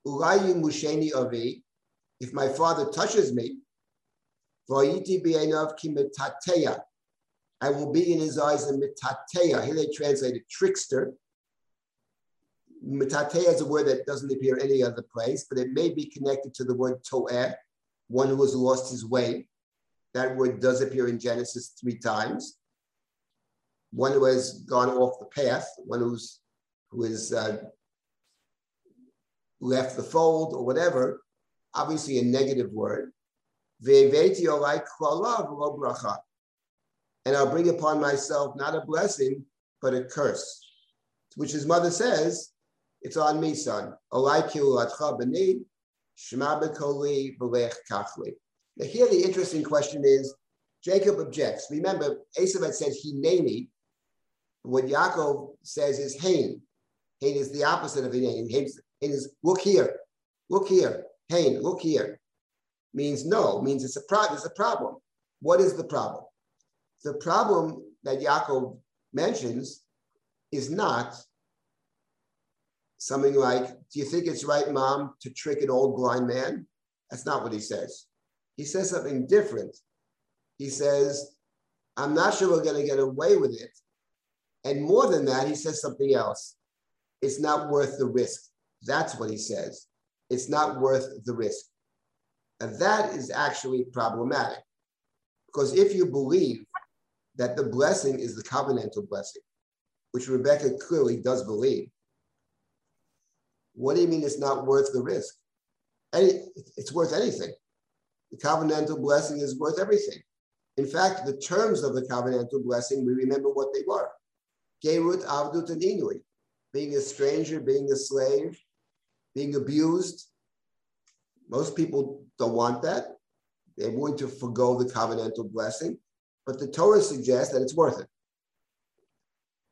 Ulayi musheni avi. If my father touches me, vayiti b'einav ki metatea. I will be in his eyes a metatea. Here they translated trickster. Metatea is a word that doesn't appear any other place, but it may be connected to the word to'eh, one who has lost his way. That word does appear in Genesis three times. One who has gone off the path, one who's who has uh, left the fold or whatever, obviously a negative word. And I'll bring upon myself not a blessing, but a curse. Which his mother says, it's on me, son. Now here the interesting question is, Jacob objects. Remember, Esau had said Hineni. What Yaakov says is hein. Hein is the opposite of Hineni. Hein is look here, look here, hein, look here. Means no, means it's a, pro- it's a problem. What is the problem? The problem that Yaakov mentions is not something like, do you think it's right, Mom, to trick an old blind man? That's not what he says. He says something different. He says, I'm not sure we're going to get away with it. And more than that, he says something else. It's not worth the risk. That's what he says. It's not worth the risk. And that is actually problematic. Because if you believe that the blessing is the covenantal blessing, which Rebecca clearly does believe, what do you mean it's not worth the risk? Any, it's worth anything. The covenantal blessing is worth everything. In fact, the terms of the covenantal blessing, we remember what they were. Gerut, Avdut, and Inui, being a stranger, being a slave, being abused. Most people don't want that. They're willing to forgo the covenantal blessing, but the Torah suggests that it's worth it.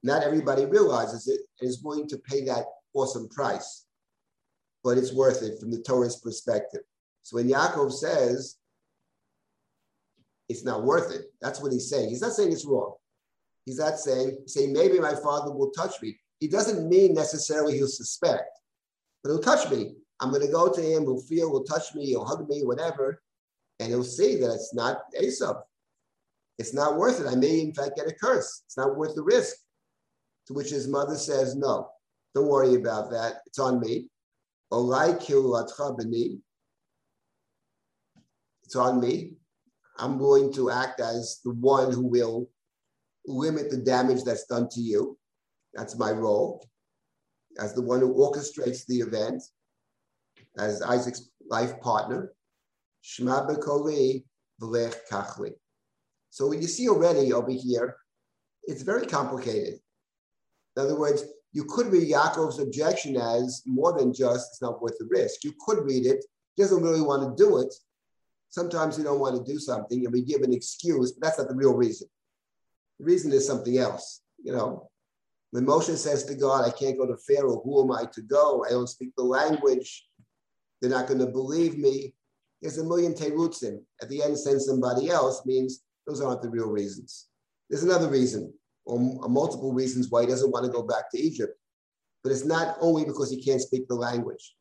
Not everybody realizes it and is willing to pay that awesome price, but it's worth it from the Torah's perspective. So when Yaakov says it's not worth it, that's what he's saying. He's not saying it's wrong. He's not saying, saying maybe my father will touch me. He doesn't mean necessarily he'll suspect, but he'll touch me. I'm going to go to him, he'll feel, he'll touch me, he'll hug me, whatever, and he'll see that it's not Esau. It's not worth it. I may, in fact, get a curse. It's not worth the risk. To which his mother says, no, don't worry about that. It's on me. It's on me. I'm going to act as the one who will limit the damage that's done to you. That's my role. As the one who orchestrates the event, as Isaac's life partner. Sh'ma b'koli, lech kach. So you see already over here, it's very complicated. In other words, you could read Yaakov's objection as more than just, it's not worth the risk. You could read it, he doesn't really want to do it. Sometimes we don't want to do something and we give an excuse, but that's not the real reason. The reason is something else. You know, when Moshe says to God, I can't go to Pharaoh, who am I to go? I don't speak the language. They're not going to believe me. There's a million terutzim. At the end, send somebody else means those aren't the real reasons. There's another reason, or multiple reasons why he doesn't want to go back to Egypt. But it's not only because he can't speak the language.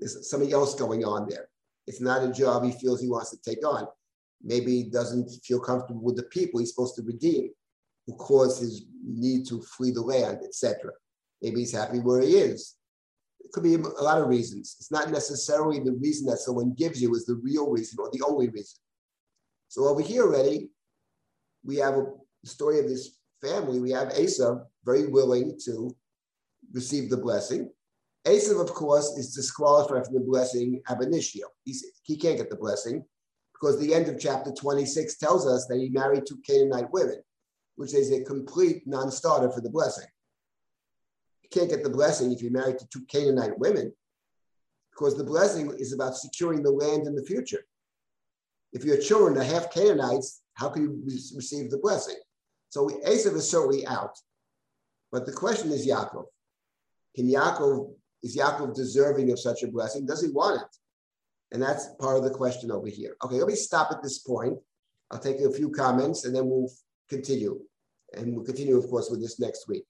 There's something else going on there. It's not a job he feels he wants to take on. Maybe he doesn't feel comfortable with the people he's supposed to redeem, who caused his need to flee the land, et cetera. Maybe he's happy where he is. It could be a lot of reasons. It's not necessarily the reason that someone gives you is the real reason or the only reason. So over here already, we have a story of this family. We have Esau very willing to receive the blessing. Esau, of course, is disqualified from the blessing ab initio. He's, he can't get the blessing because the end of chapter twenty-six tells us that he married two Canaanite women, which is a complete non-starter for the blessing. You can't get the blessing if you're married to two Canaanite women because the blessing is about securing the land in the future. If your children are half Canaanites, how can you re- receive the blessing? So Esau is certainly out. But the question is Yaakov. Can Yaakov, is Yaakov deserving of such a blessing? Does he want it? And that's part of the question over here. Okay, let me stop at this point. I'll take a few comments and then we'll continue. And we'll continue, of course, with this next week.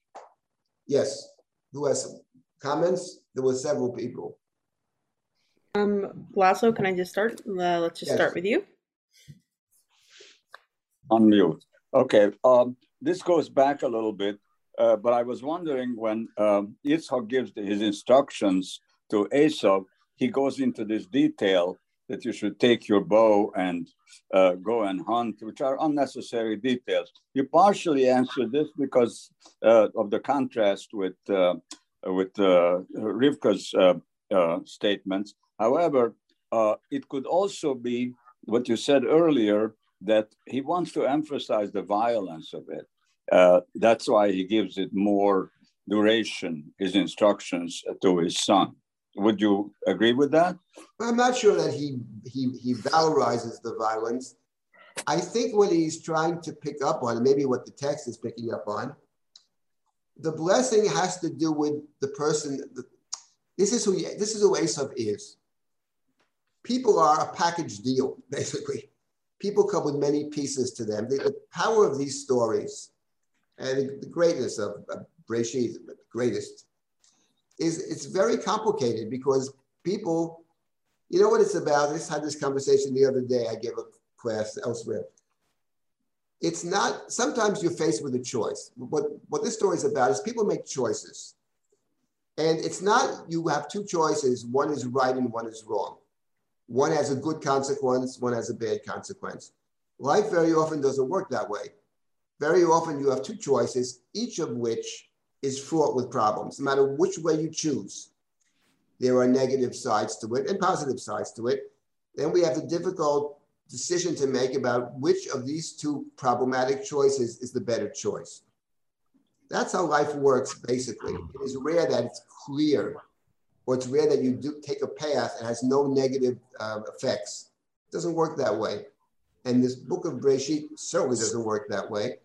Yes, who has some comments? There were several people. Um, Lasso, can I just start? Uh, let's just yes. start with you. On mute. Okay, um, this goes back a little bit, uh, but I was wondering when um, Yitzchak gives his instructions to Esau, he goes into this detail that you should take your bow and uh, go and hunt, which are unnecessary details. You partially answered this because uh, of the contrast with uh, with uh, Rivka's uh, uh, statements. However, uh, it could also be what you said earlier, that he wants to emphasize the violence of it. Uh, that's why he gives it more duration, his instructions to his son. Would you agree with that? Well, I'm not sure that he, he he valorizes the violence. I think what he's trying to pick up on, maybe what the text is picking up on, the blessing has to do with the person. The, this is who this is who Esau is. People are a package deal, basically. People come with many pieces to them. The, the power of these stories and the greatness of, of Breshit, the greatest, is it's very complicated because people, you know what it's about? I just had this conversation the other day. I gave a class elsewhere. It's not, sometimes you're faced with a choice. What, what this story is about is people make choices. And it's not, you have two choices. One is right and one is wrong. One has a good consequence, one has a bad consequence. Life very often doesn't work that way. Very often you have two choices, each of which is fraught with problems. No matter which way you choose, there are negative sides to it and positive sides to it. Then we have the difficult decision to make about which of these two problematic choices is the better choice. That's how life works, basically. It is rare that it's clear, or it's rare that you do take a path and has no negative uh, effects. It doesn't work that way. And this book of Breshit certainly doesn't work that way.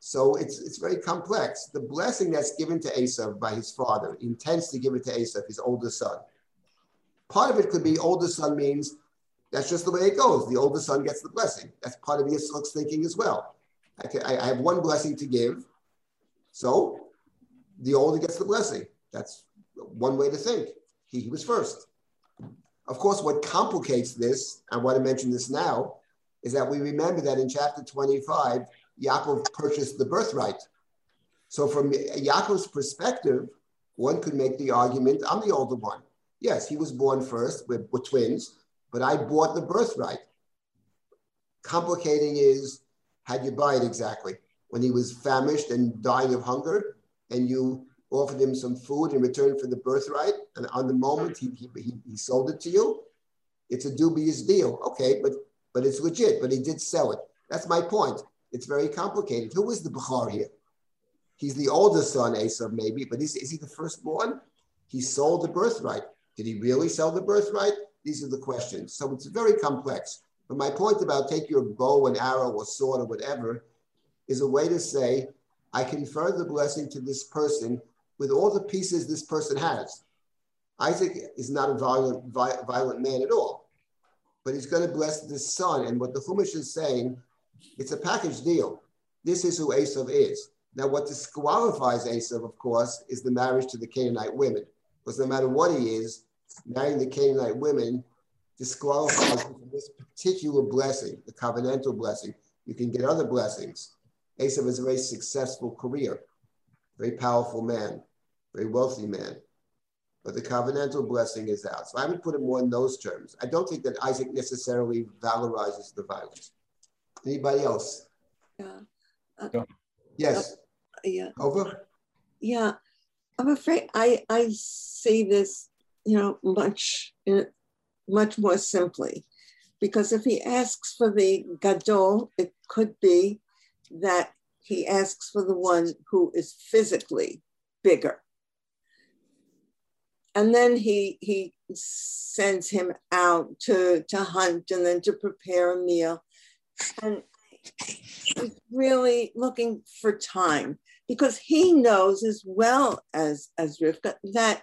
So it's, it's very complex. The blessing that's given to Esau by his father, he intends to give it to Esau, his older son. Part of it could be older son means that's just the way it goes. The older son gets the blessing. That's part of Yitzchak's thinking as well. I, can, I, I have one blessing to give, so the older gets the blessing. That's one way to think. He, he was first. Of course, what complicates this, I want to mention this now, is that we remember that in chapter twenty-five, Yaakov purchased the birthright. So from Yaakov's perspective, one could make the argument, I'm the older one. Yes, he was born first, we're, we're twins, but I bought the birthright. Complicating is, how'd you buy it exactly? When he was famished and dying of hunger, and you offered him some food in return for the birthright, and on the moment he, he, he, he sold it to you, it's a dubious deal. Okay, but, but it's legit, but he did sell it. That's my point. It's very complicated. Who is the Bechar here? He's the older son, Esau, maybe, but is, is he the firstborn? He sold the birthright. Did he really sell the birthright? These are the questions. So it's very complex. But my point about take your bow and arrow or sword or whatever is a way to say, I confer the blessing to this person with all the pieces this person has. Isaac is not a violent, violent man at all, but he's going to bless this son. And what the Chumash is saying, it's a package deal. This is who Esau is. Now, what disqualifies Esau, of course, is the marriage to the Canaanite women. Because no matter what he is, marrying the Canaanite women disqualifies him from this particular blessing, the covenantal blessing. You can get other blessings. Esau is a very successful career, very powerful man, very wealthy man. But the covenantal blessing is out. So I would put it more in those terms. I don't think that Isaac necessarily valorizes the violence. Anybody else? Yeah. Uh, yes. Uh, yeah. Over? Yeah. I'm afraid I, I say this, you know, much, much more simply. Because if he asks for the gadol, it could be that he asks for the one who is physically bigger. And then he, he sends him out to, to hunt and then to prepare a meal. And he's really looking for time because he knows as well as, as Rivka that,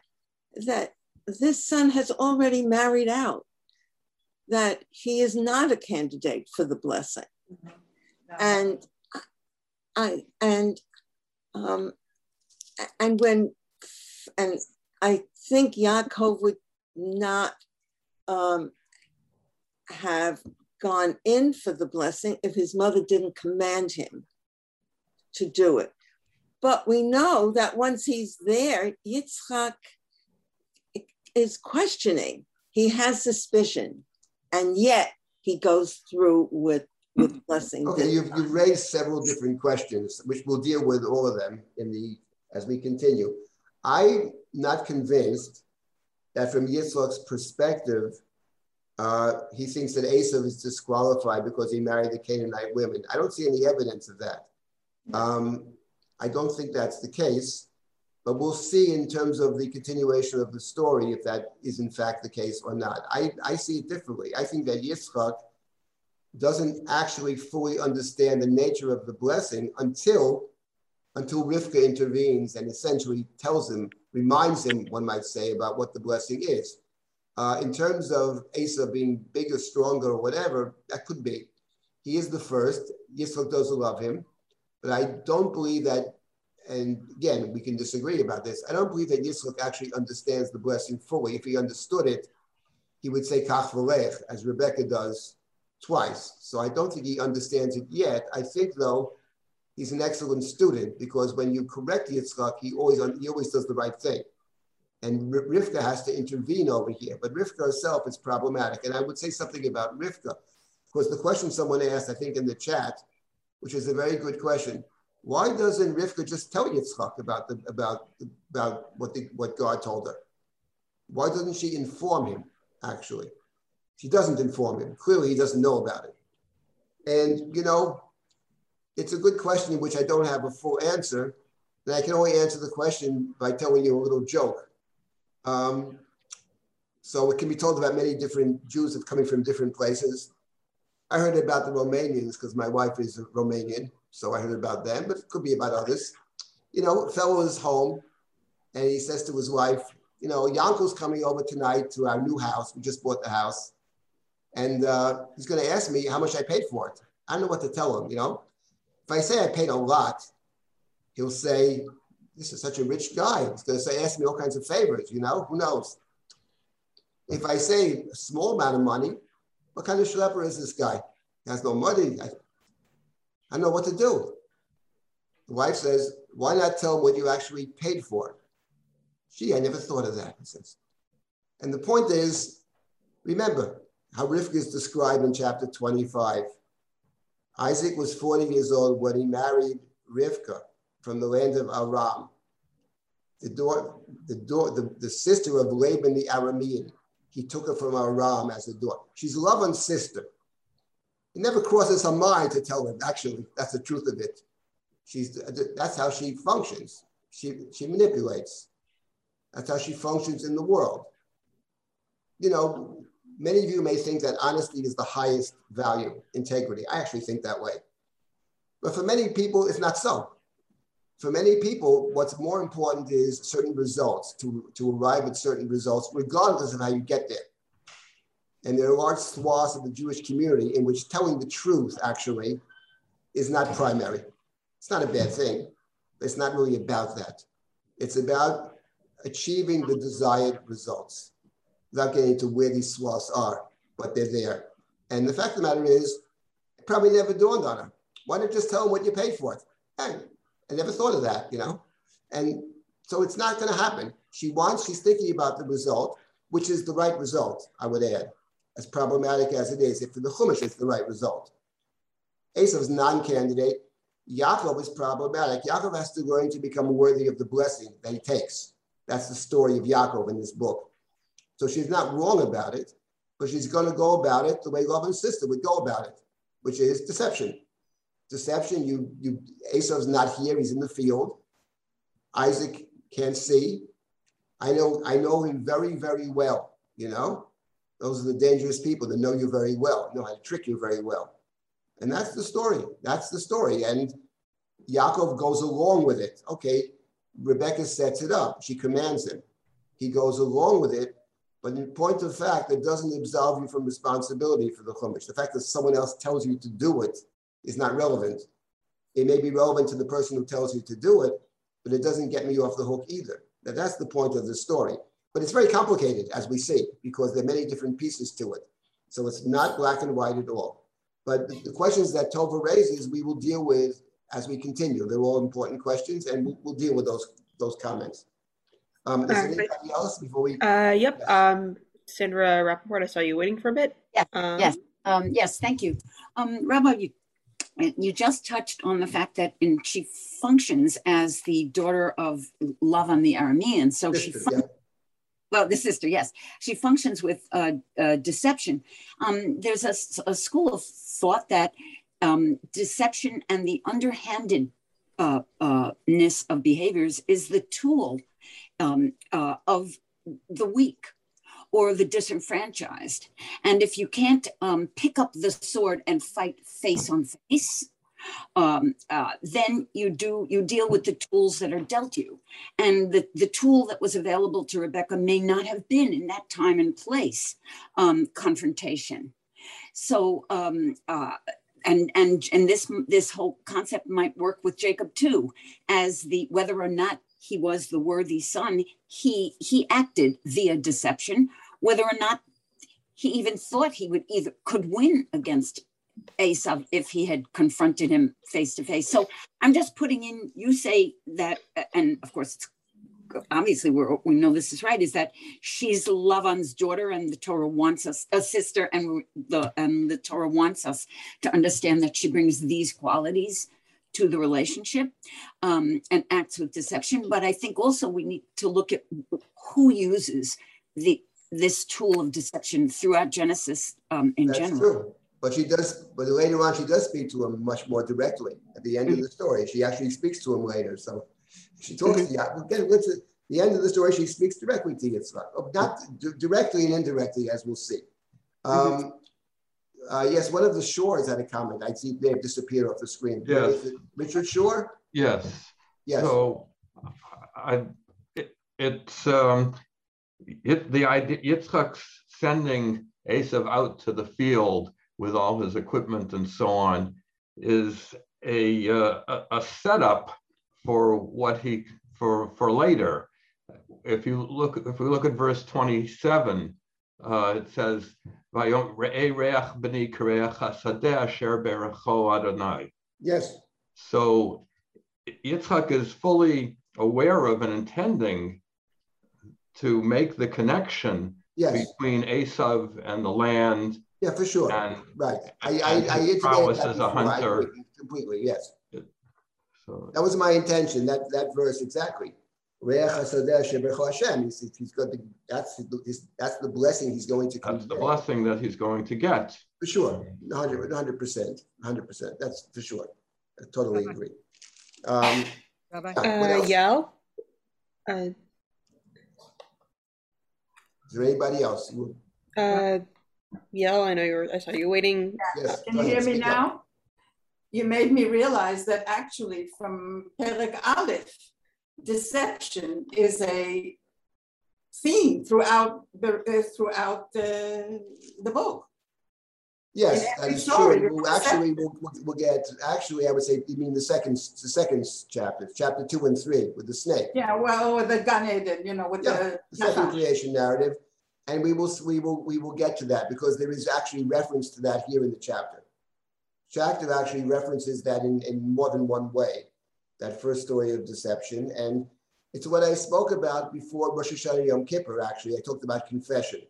that this son has already married out, that he is not a candidate for the blessing. Mm-hmm. No. And I and um, and when and I think Yaakov would not um, have gone in for the blessing if his mother didn't command him to do it. But we know that once he's there, Yitzchak is questioning. He has suspicion, and yet he goes through with with blessing. Okay, you've, you've raised several different questions, which we'll deal with all of them in the as we continue. I'm not convinced that from Yitzchak's perspective, uh, he thinks that Esau is disqualified because he married the Canaanite women. I don't see any evidence of that. Um, I don't think that's the case, but we'll see in terms of the continuation of the story if that is in fact the case or not. I, I see it differently. I think that Yitzchak doesn't actually fully understand the nature of the blessing until, until Rivka intervenes and essentially tells him, reminds him, one might say, about what the blessing is. Uh, in terms of Esau being bigger, stronger, or whatever, that could be. He is the first. Yitzchak doesn't love him. But I don't believe that, and again, we can disagree about this, I don't believe that Yitzchak actually understands the blessing fully. If he understood it, he would say kach lech, as Rebecca does twice. So I don't think he understands it yet. I think, though, he's an excellent student, because when you correct Yitzchak, he always, he always does the right thing. And Rivka has to intervene over here. But Rivka herself is problematic. And I would say something about Rivka, because the question someone asked, I think, in the chat, which is a very good question. Why doesn't Rivka just tell Yitzchak about the about about what the, what God told her? Why doesn't she inform him? Actually, she doesn't inform him. Clearly, he doesn't know about it. And you know, it's a good question in which I don't have a full answer, and I can only answer the question by telling you a little joke. Um, so it can be told about many different Jews coming from different places. I heard about the Romanians because my wife is a Romanian, so I heard about them, but it could be about others. You know, a fellow is home and he says to his wife, you know, Yanko's coming over tonight to our new house. We just bought the house. And uh, he's going to ask me how much I paid for it. I don't know what to tell him, you know. If I say I paid a lot, he'll say, this is such a rich guy. He's going to say, ask me all kinds of favors, you know, who knows? If I say a small amount of money, what kind of schlepper is this guy? He has no money. I, I don't know what to do. The wife says, why not tell him what you actually paid for? Gee, I never thought of that, he says. And the point is, remember how Rivka is described in chapter twenty-five. Isaac was forty years old when he married Rivka from the land of Aram, the, door, the, door, the, the sister of Laban the Aramean. He took her from Aram as a daughter. She's Laban's sister. It never crosses her mind to tell him, actually, that's the truth of it. She's, that's how she functions. She, she manipulates. That's how she functions in the world. You know, many of you may think that honesty is the highest value, integrity. I actually think that way. But for many people, it's not so. For many people, what's more important is certain results, to, to arrive at certain results, regardless of how you get there. And there are large swaths of the Jewish community in which telling the truth, actually, is not primary. It's not a bad thing, but it's not really about that. It's about achieving the desired results, without getting into where these swaths are, but they're there. And the fact of the matter is, it probably never dawned on her. Why not just tell them what you paid for it? Hey, I never thought of that, you know? And so it's not gonna happen. She wants, she's thinking about the result, which is the right result, I would add, as problematic as it is. If for the Chumash, it's the right result. Esau's non-candidate. Yaakov is problematic. Yaakov has to learn to become worthy of the blessing that he takes. That's the story of Yaakov in this book. So she's not wrong about it, but she's gonna go about it the way Laban's sister would go about it, which is deception. Deception, you, you, Esau's not here, he's in the field. Isaac can't see. I know, I know him very, very well, you know? Those are the dangerous people that know you very well, know how to trick you very well. And that's the story, that's the story. And Yaakov goes along with it. Okay, Rebecca sets it up, she commands him. He goes along with it, but in point of fact, it doesn't absolve you from responsibility for the Chumash. The fact that someone else tells you to do it is not relevant. It may be relevant to the person who tells you to do it, but it doesn't get me off the hook either. Now, that's the point of the story. But it's very complicated, as we see, because there are many different pieces to it. So it's not black and white at all. But the questions that Tova raises, we will deal with as we continue. They're all important questions, and we'll deal with those those comments. Um, is there anybody else before we... Uh, yep. Yes. Um, Sandra Rappaport, I saw you waiting for a bit. Yeah. Um, yes. Um, yes, thank you. Um, Rabbi, you, you just touched on the fact that in, she functions as the daughter of Lavan the Aramean. So sister, she fun- yeah. Well, the sister, yes. She functions with uh, uh, deception. Um, there's a, a school of thought that um, deception and the underhandedness uh, uh, of behaviors is the tool um, uh, of the weak or the disenfranchised. And if you can't um, pick up the sword and fight face on face, um, uh, then you do you deal with the tools that are dealt you. And the, the tool that was available to Rebecca may not have been in that time and place, um, confrontation. So, um, uh, and and and this this whole concept might work with Jacob too, as the whether or not he was the worthy son, he he acted via deception, whether or not he even thought he would either could win against Esau if he had confronted him face to face. So I'm just putting in, you say that, and of course, it's, obviously we're, we know this is right, is that she's Lavan's daughter and the Torah wants us, a sister, and the, and the Torah wants us to understand that she brings these qualities to the relationship um, and acts with deception. But I think also we need to look at who uses the this tool of deception throughout Genesis um, in That's general. True. But she does, but later on she does speak to him much more directly at the end mm-hmm. of the story. She actually speaks to him later. So she talks mm-hmm. to Yaakov. Again, what's at the end of the story, she speaks directly to Yitzchak. Not d- directly and indirectly, as we'll see. Um, mm-hmm. Uh, yes, one of the Shores had a comment. I see they've disappeared off the screen. Yes. Richard Shore? Yes. Yes. So I, it, it's um, it, the idea, Yitzchak's sending Esau out to the field with all his equipment and so on is a uh, a, a setup for what he, for, for later. If you look, if we look at verse twenty-seven, Uh, it says, yes. So Yitzchak is fully aware of and intending to make the connection yes. between Esau and the land. Yeah, for sure. And, right. I, I, I prowess as a hunter. I completely, yes. It, so. That was my intention, that, that verse exactly. He's, he's got the, that's, his, that's the blessing he's going to That's the blessing that he's going to get. For sure. one hundred percent. one hundred percent. That's for sure. I totally agree. Um, uh, Yel? Uh, Is there anybody else? Uh, Yel, I know you were, I saw you waiting. Yes, Can you hear me now? Up. You made me realize that actually from Perek Aleph, deception is a theme throughout the uh, throughout the, the book. Yes, that is true. We'll actually, we'll, we'll get. Actually, I would say you mean the second, the second chapter, chapter two and three, with the snake. Yeah, well, with the Gan Eden, you know, with yeah, the, the second uh-huh. creation narrative, and we will we will we will get to that because there is actually reference to that here in the chapter. Chapter actually references that in, in more than one way. That first story of deception. And it's what I spoke about before Rosh Hashanah Yom Kippur, actually. I talked about confession.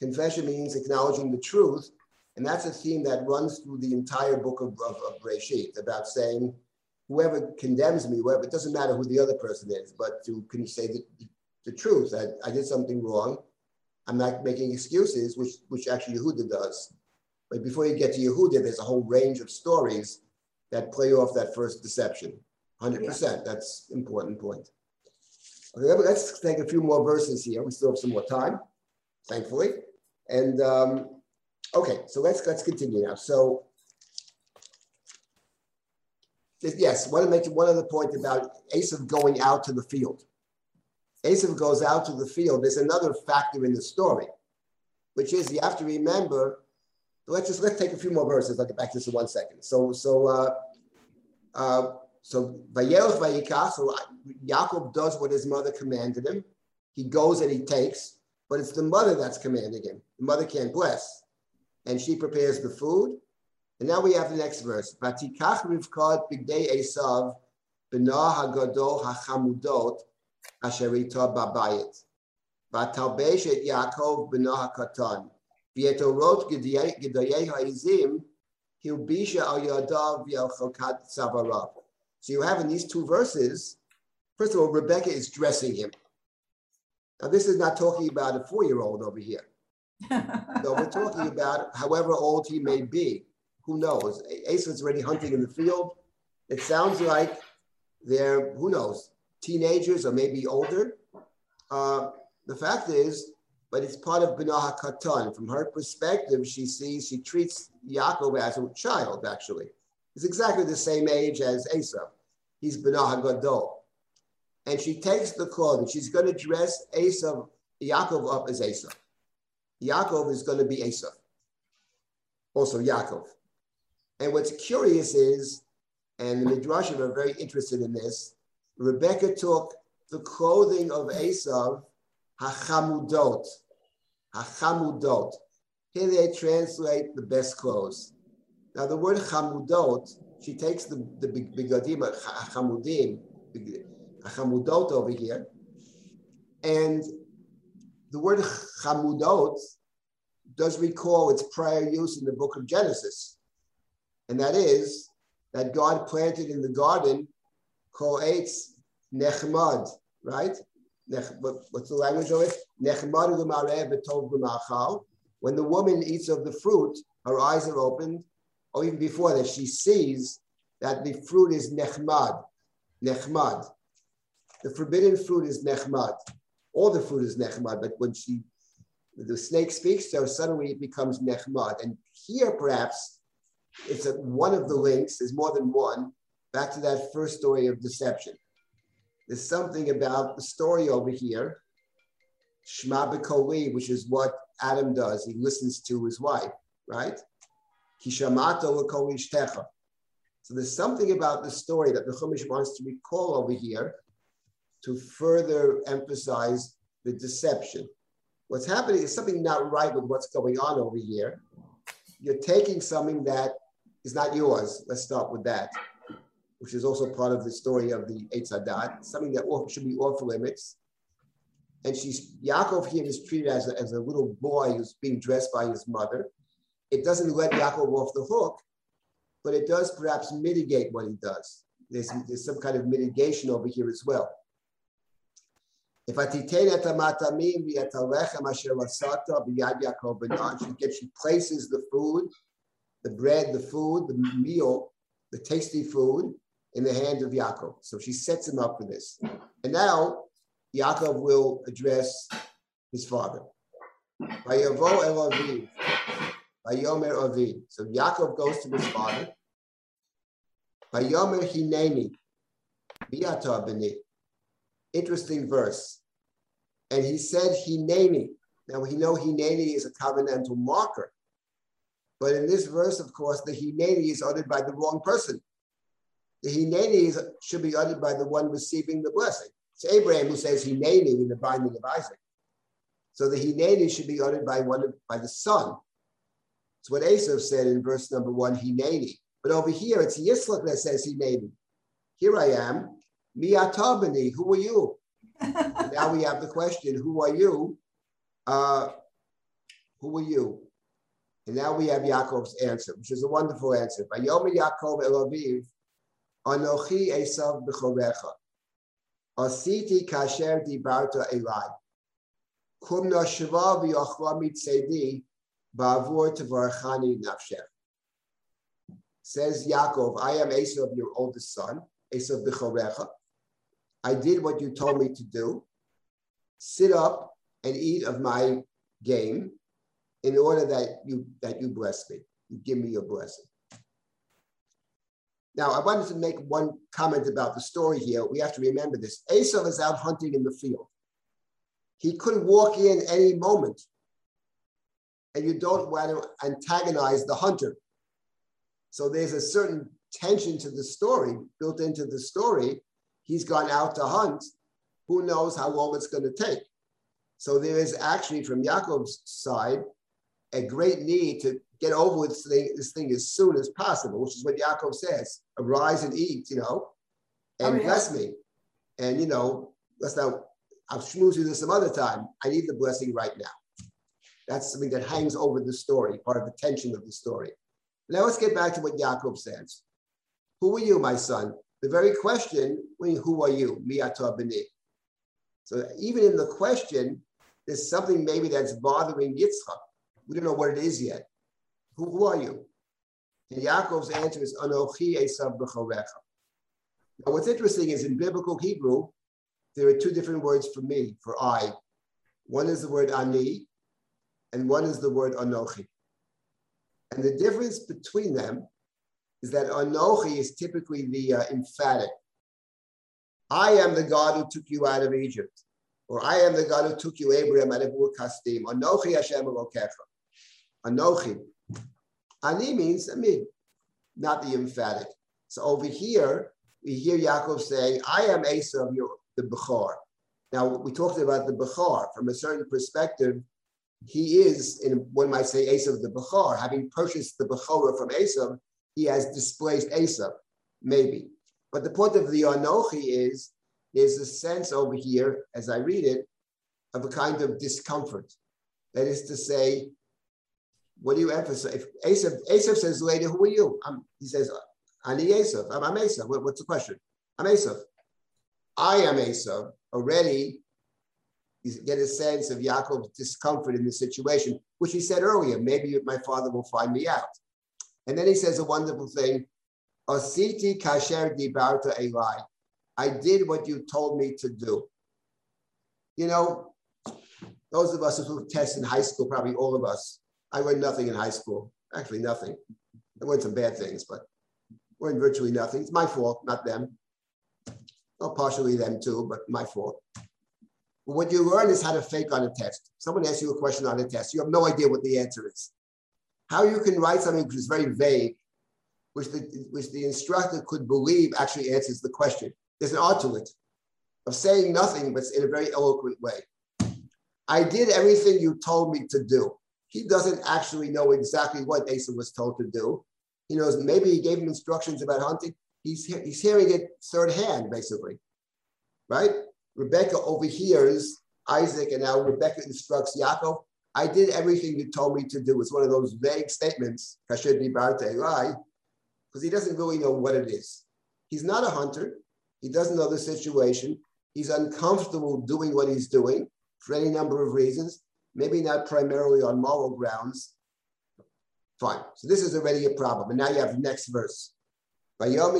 Confession means acknowledging the truth. And that's a theme that runs through the entire book of, of, of Breshit, about saying, whoever condemns me, whoever, it doesn't matter who the other person is, but to can say the, the truth. I, I did something wrong. I'm not making excuses, which, which actually Yehuda does. But before you get to Yehuda, there's a whole range of stories that play off that first deception. one hundred percent, yeah. That's an important point. Okay, let's take a few more verses here. We still have some more time, thankfully. And um, okay, so let's let's continue now. So yes, I want to make one other point about Esau going out to the field. Esau goes out to the field. There's another factor in the story, which is you have to remember. Let's just let's take a few more verses. I'll get back to this in one second. So so. Uh, Uh, so Vayelech Vayikach, so Yaakov does what his mother commanded him. He goes and he takes, but it's the mother that's commanding him. The mother can't bless. And she prepares the food. And now we have the next verse. Vatikach Rivka b'gdei Esav b'na hagadol hachamudot asherita babayit. Vatalbesh et Yaakov b'na hakatan. V'yetorot g'dayei ha'izim hilbisha al yadav v'yalchokat savarav. So you have in these two verses, first of all, Rebecca is dressing him. Now, this is not talking about a four-year-old over here. So we're talking about however old he may be. Who knows? Esau's already hunting in the field. It sounds like they're, who knows, teenagers or maybe older. Uh, the fact is, but it's part of B'nah HaKatan. From her perspective, she sees, she treats Yaakov as a child, actually. He's exactly the same age as Esau. He's B'nah HaGadol. And she takes the clothing. She's going to dress Esau, Yaakov up as Esau. Yaakov is going to be Esau. Also Yaakov. And what's curious is, and the Midrashim are very interested in this, Rebecca took the clothing of Esau, hachamudot. Hachamudot. Here they translate the best clothes. Now the word chamudot, she takes the, the bigadim, hachamudim, chamudot over here, and the word chamudot does recall its prior use in the book of Genesis, and that is that God planted in the garden kol eitz nechmad, right? Nech, what, what's the language of it? Nechmad u'mareh v'tov u'machal. When the woman eats of the fruit, her eyes are opened, or even before that, she sees that the fruit is nechmad, nechmad. The forbidden fruit is nechmad. All the fruit is nechmad, but when she, the snake speaks to her, suddenly it becomes nechmad. And here, perhaps, it's a, one of the links, there's more than one, back to that first story of deception. There's something about the story over here, sh'ma b'koli, which is what Adam does. He listens to his wife, right? Ki shamato l'kol ishtecha. So there's something about the story that the Chumash wants to recall over here, to further emphasize the deception. What's happening is something not right with what's going on over here. You're taking something that is not yours. Let's start with that, which is also part of the story of the Eitz Hadat, something that off, should be off limits. And she's, Yaakov here is treated as a, as a little boy who's being dressed by his mother. It doesn't let Yaakov off the hook, but it does perhaps mitigate what he does. There's, there's some kind of mitigation over here as well. If I titain at matamim v'atalech asher lasata b'yad Yaakov b'nan, she places the food, the bread, the food, the meal, the tasty food in the hand of Yaakov. So she sets him up for this. And now Yaakov will address his father. Vayavo el aviv, vayomer aviv. So Yaakov goes to his father. Vayomer hineni, b'yata b'ni. Interesting verse. And he said, Hineni. Now we know Hineni is a covenantal marker. But in this verse, of course, the Hineni is uttered by the wrong person. The Hineni is, should be uttered by the one receiving the blessing. It's Abraham who says Hineni in the binding of Isaac. So the Hineni should be uttered by one of, by the son. It's what Esau said in verse number one, Hineni. But over here, it's Yitzchak that says Hineni. Here I am. Miatabani, who are you? Now we have the question, who are you? Uh, who are you? And now we have Yaakov's answer, which is a wonderful answer. Vayomer Yaakov el aviv, anochi esav b'chorecha, asiti kasher dibarta elai, kumna sheva v'yachla mitzedi, ba'avur tevarachani nafshech. Says Yaakov, I am Esau, your oldest son. Esau b'chorecha. I did what you told me to do. Sit up and eat of my game, in order that you that you bless me. You give me your blessing. Now I wanted to make one comment about the story here. We have to remember this. Esau is out hunting in the field. He could walk in any moment, and you don't want to antagonize the hunter. So there's a certain tension to the story, built into the story. He's gone out to hunt. Who knows how long it's going to take? So there is actually, from Yaakov's side, a great need to get over this thing, this thing as soon as possible, which is what Yaakov says, arise and eat, you know, and oh, yeah. bless me. And, you know, let's not, I'll schmooze you this some other time. I need the blessing right now. That's something that hangs over the story, part of the tension of the story. Now let's get back to what Yaakov says. Who are you, my son? The very question, who are you? Mi atah b'ni. So even in the question, there's something maybe that's bothering Yitzchak. We don't know what it is yet. Who, who are you? And Yaakov's answer is Anochi Esav b'chorecha. Now what's interesting is in biblical Hebrew, there are two different words for me, for I. One is the word ani, and one is the word anochi. And the difference between them is that anochi is typically the uh, emphatic. I am the God who took you out of Egypt, or I am the God who took you, Abraham, out of Ur Kasdim. Anochi Hashem Elokecha. Anochi. Ani means me, not the emphatic. So over here, we hear Yaakov saying, I am Esau, the Bechor. Now, we talked about the Bechor. From a certain perspective, he is, in, one might say, Esau the Bechor. Having purchased the Bechorah from Esau, he has displaced Esau, maybe. But the point of the Anochi is, there's a sense over here, as I read it, of a kind of discomfort. That is to say, what do you emphasize? If Asaph, Asaph says later, who are you? I'm, he says, Ani Asaph, I'm, I'm Asaph. What, what's the question? I'm Asaph. I am Asaph. Already, you get a sense of Yaakov's discomfort in the situation, which he said earlier, maybe my father will find me out. And then he says a wonderful thing, Asiti kasher dibarta Eli. I did what you told me to do. You know, those of us who took tests in high school, probably all of us, I learned nothing in high school. Actually, nothing. I learned some bad things, but learned virtually nothing. It's my fault, not them. Well, partially them too, but my fault. But what you learn is how to fake on a test. Someone asks you a question on a test. You have no idea what the answer is. How you can write something which is very vague, which the, which the instructor could believe actually answers the question. There's an art to it, of saying nothing, but in a very eloquent way. I did everything you told me to do. He doesn't actually know exactly what Asa was told to do. He knows maybe he gave him instructions about hunting. He's, he's hearing it third hand, basically, right? Rebecca overhears Isaac, and now Rebecca instructs Yaakov, I did everything you told me to do. It's one of those vague statements, kasher dibarta Eli, because he doesn't really know what it is. He's not a hunter. He doesn't know the situation. He's uncomfortable doing what he's doing for any number of reasons, maybe not primarily on moral grounds. Fine. So this is already a problem. And now you have the next verse. How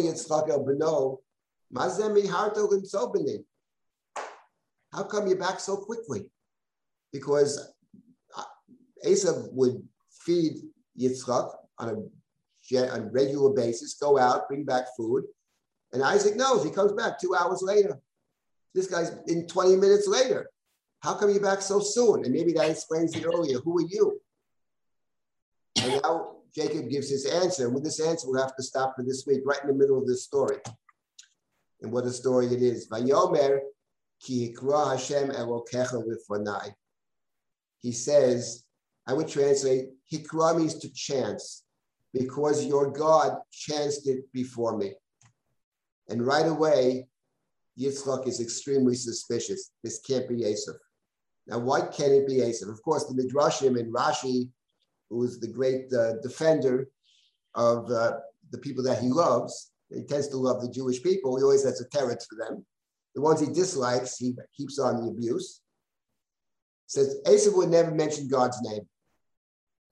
come you're back so quickly? Because Esau would feed Yitzchak on a, on a regular basis, go out, bring back food. And Isaac knows, he comes back two hours later. This guy's in twenty minutes later. How come you're back so soon? And maybe that explains it earlier. Who are you? And now Jacob gives his answer. And with this answer, we'll have to stop for this week, right in the middle of this story. And what a story it is. Vayomer ki hikra Hashem elokecha lifonai. He says, I would translate, hikra means to chance, because your God chanced it before me. And right away, Yitzchak is extremely suspicious. This can't be Esau. Now, why can't it be Esau? Of course, the Midrashim and Rashi, who is the great uh, defender of uh, the people that he loves, he tends to love the Jewish people. He always has a terrorist for them. The ones he dislikes, he keeps on the abuse. Says Esau would never mention God's name.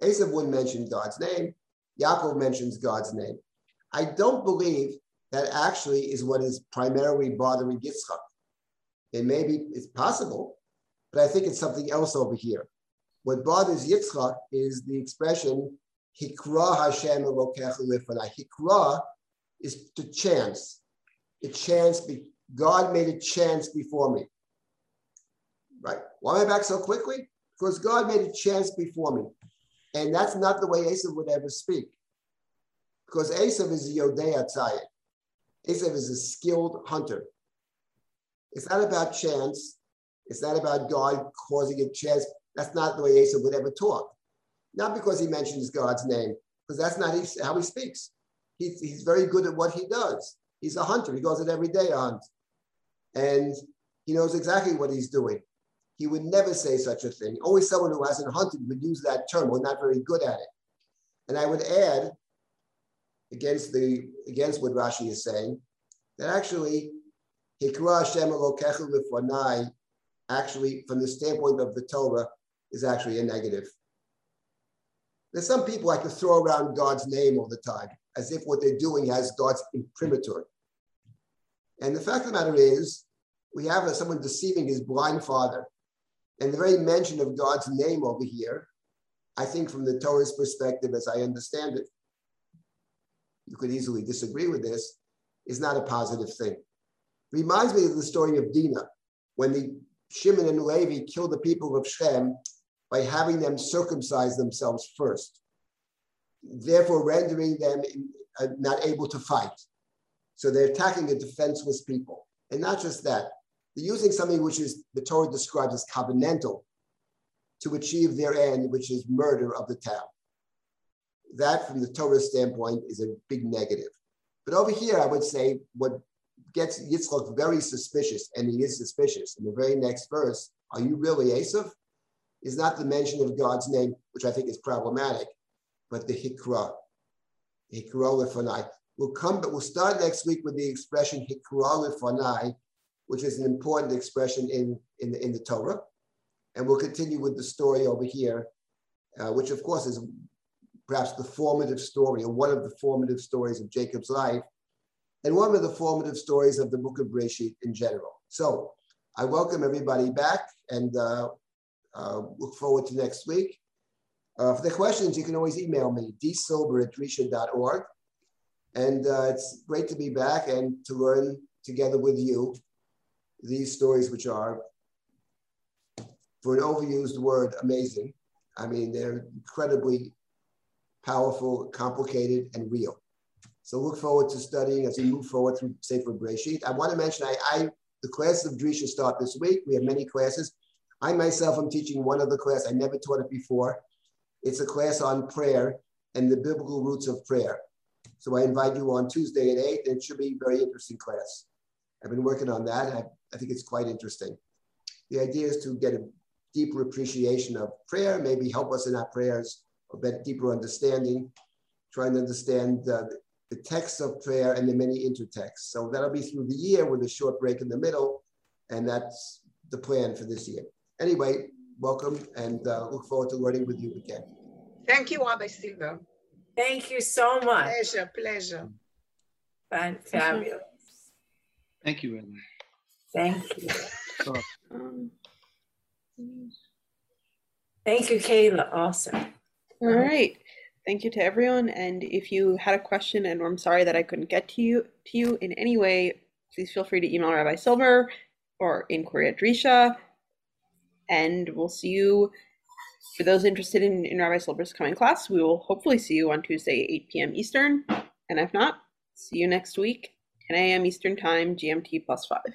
Esau wouldn't mention God's name. Yaakov mentions God's name. I don't believe that actually is what is primarily bothering Yitzchak. It may be, it's possible, but I think it's something else over here. What bothers Yitzchak is the expression, Hikra Hashem elokecha lifonai. Hikra is to chance. A chance, be, God made a chance before me. Right? Why am I back so quickly? Because God made a chance before me. And that's not the way Esau would ever speak. because Esau is a Yodaya Tzayid. Esau is a skilled hunter. It's not about chance. It's not about God causing a chance. That's not the way Esau would ever talk. Not because he mentions God's name, because that's not his, how he speaks. He's, he's very good at what he does. He's a hunter. He goes out every day to hunt. And he knows exactly what he's doing. He would never say such a thing. Always someone who hasn't hunted would use that term. We're not very good at it. And I would add, against the against what Rashi is saying, that actually, Hikra Hashem Elokecha Lifonai, actually, from the standpoint of the Torah, is actually a negative. There's some people like to throw around God's name all the time, as if what they're doing has God's imprimatur. And the fact of the matter is, we have someone deceiving his blind father. And the very mention of God's name over here, I think from the Torah's perspective, as I understand it, you could easily disagree with this, is not a positive thing. Reminds me of the story of Dinah, when the Shimon and Levi killed the people of Shem by having them circumcise themselves first, therefore rendering them not able to fight. So they're attacking a defenseless people. And not just that, they're using something which is the Torah describes as covenantal to achieve their end, which is murder of the town. That, from the Torah standpoint, is a big negative. But over here, I would say what gets Yitzchak very suspicious, and he is suspicious, in the very next verse, are you really Esau? Is not the mention of God's name, which I think is problematic, but the Hikra. Hikra lefanai. We'll come, but we'll start next week with the expression Hikra lefanai, which is an important expression in, in, in the Torah. And we'll continue with the story over here, uh, which of course is perhaps the formative story, or one of the formative stories of Jacob's life, and one of the formative stories of the book of Breshit in general. So I welcome everybody back and uh, uh, look forward to next week. Uh, for the questions, you can always email me, d silber at risha dot org. And uh, it's great to be back and to learn together with you these stories, which are, for an overused word, amazing. I mean, they're incredibly powerful, complicated, and real. So look forward to studying as we move forward through Sefer Breshit. I want to mention, I, I the class of Drusha start this week. We have many classes. I myself am teaching one other class. I never taught it before. It's a class on prayer and the biblical roots of prayer. So I invite you on Tuesday at eight, and it should be a very interesting class. I've been working on that, and I, I think it's quite interesting. The idea is to get a deeper appreciation of prayer, maybe help us in our prayers, a bit deeper understanding, trying to understand uh, the text of prayer and the many intertexts. So that'll be through the year with a short break in the middle, and that's the plan for this year. Anyway, welcome, and uh, look forward to learning with you again. Thank you, Rabbi Silver. Thank you so much. Pleasure, pleasure. Fabulous. Thank you, Rabbi. Thank you. um, Thank you, Kayla, also. All right. Thank you to everyone. And if you had a question and I'm sorry that I couldn't get to you to you in any way, please feel free to email Rabbi Silber or inquiry at Risha. And we'll see you, for those interested in, in Rabbi Silber's coming class, we will hopefully see you on Tuesday, eight p m Eastern. And if not, see you next week, ten a m Eastern time, G M T plus five.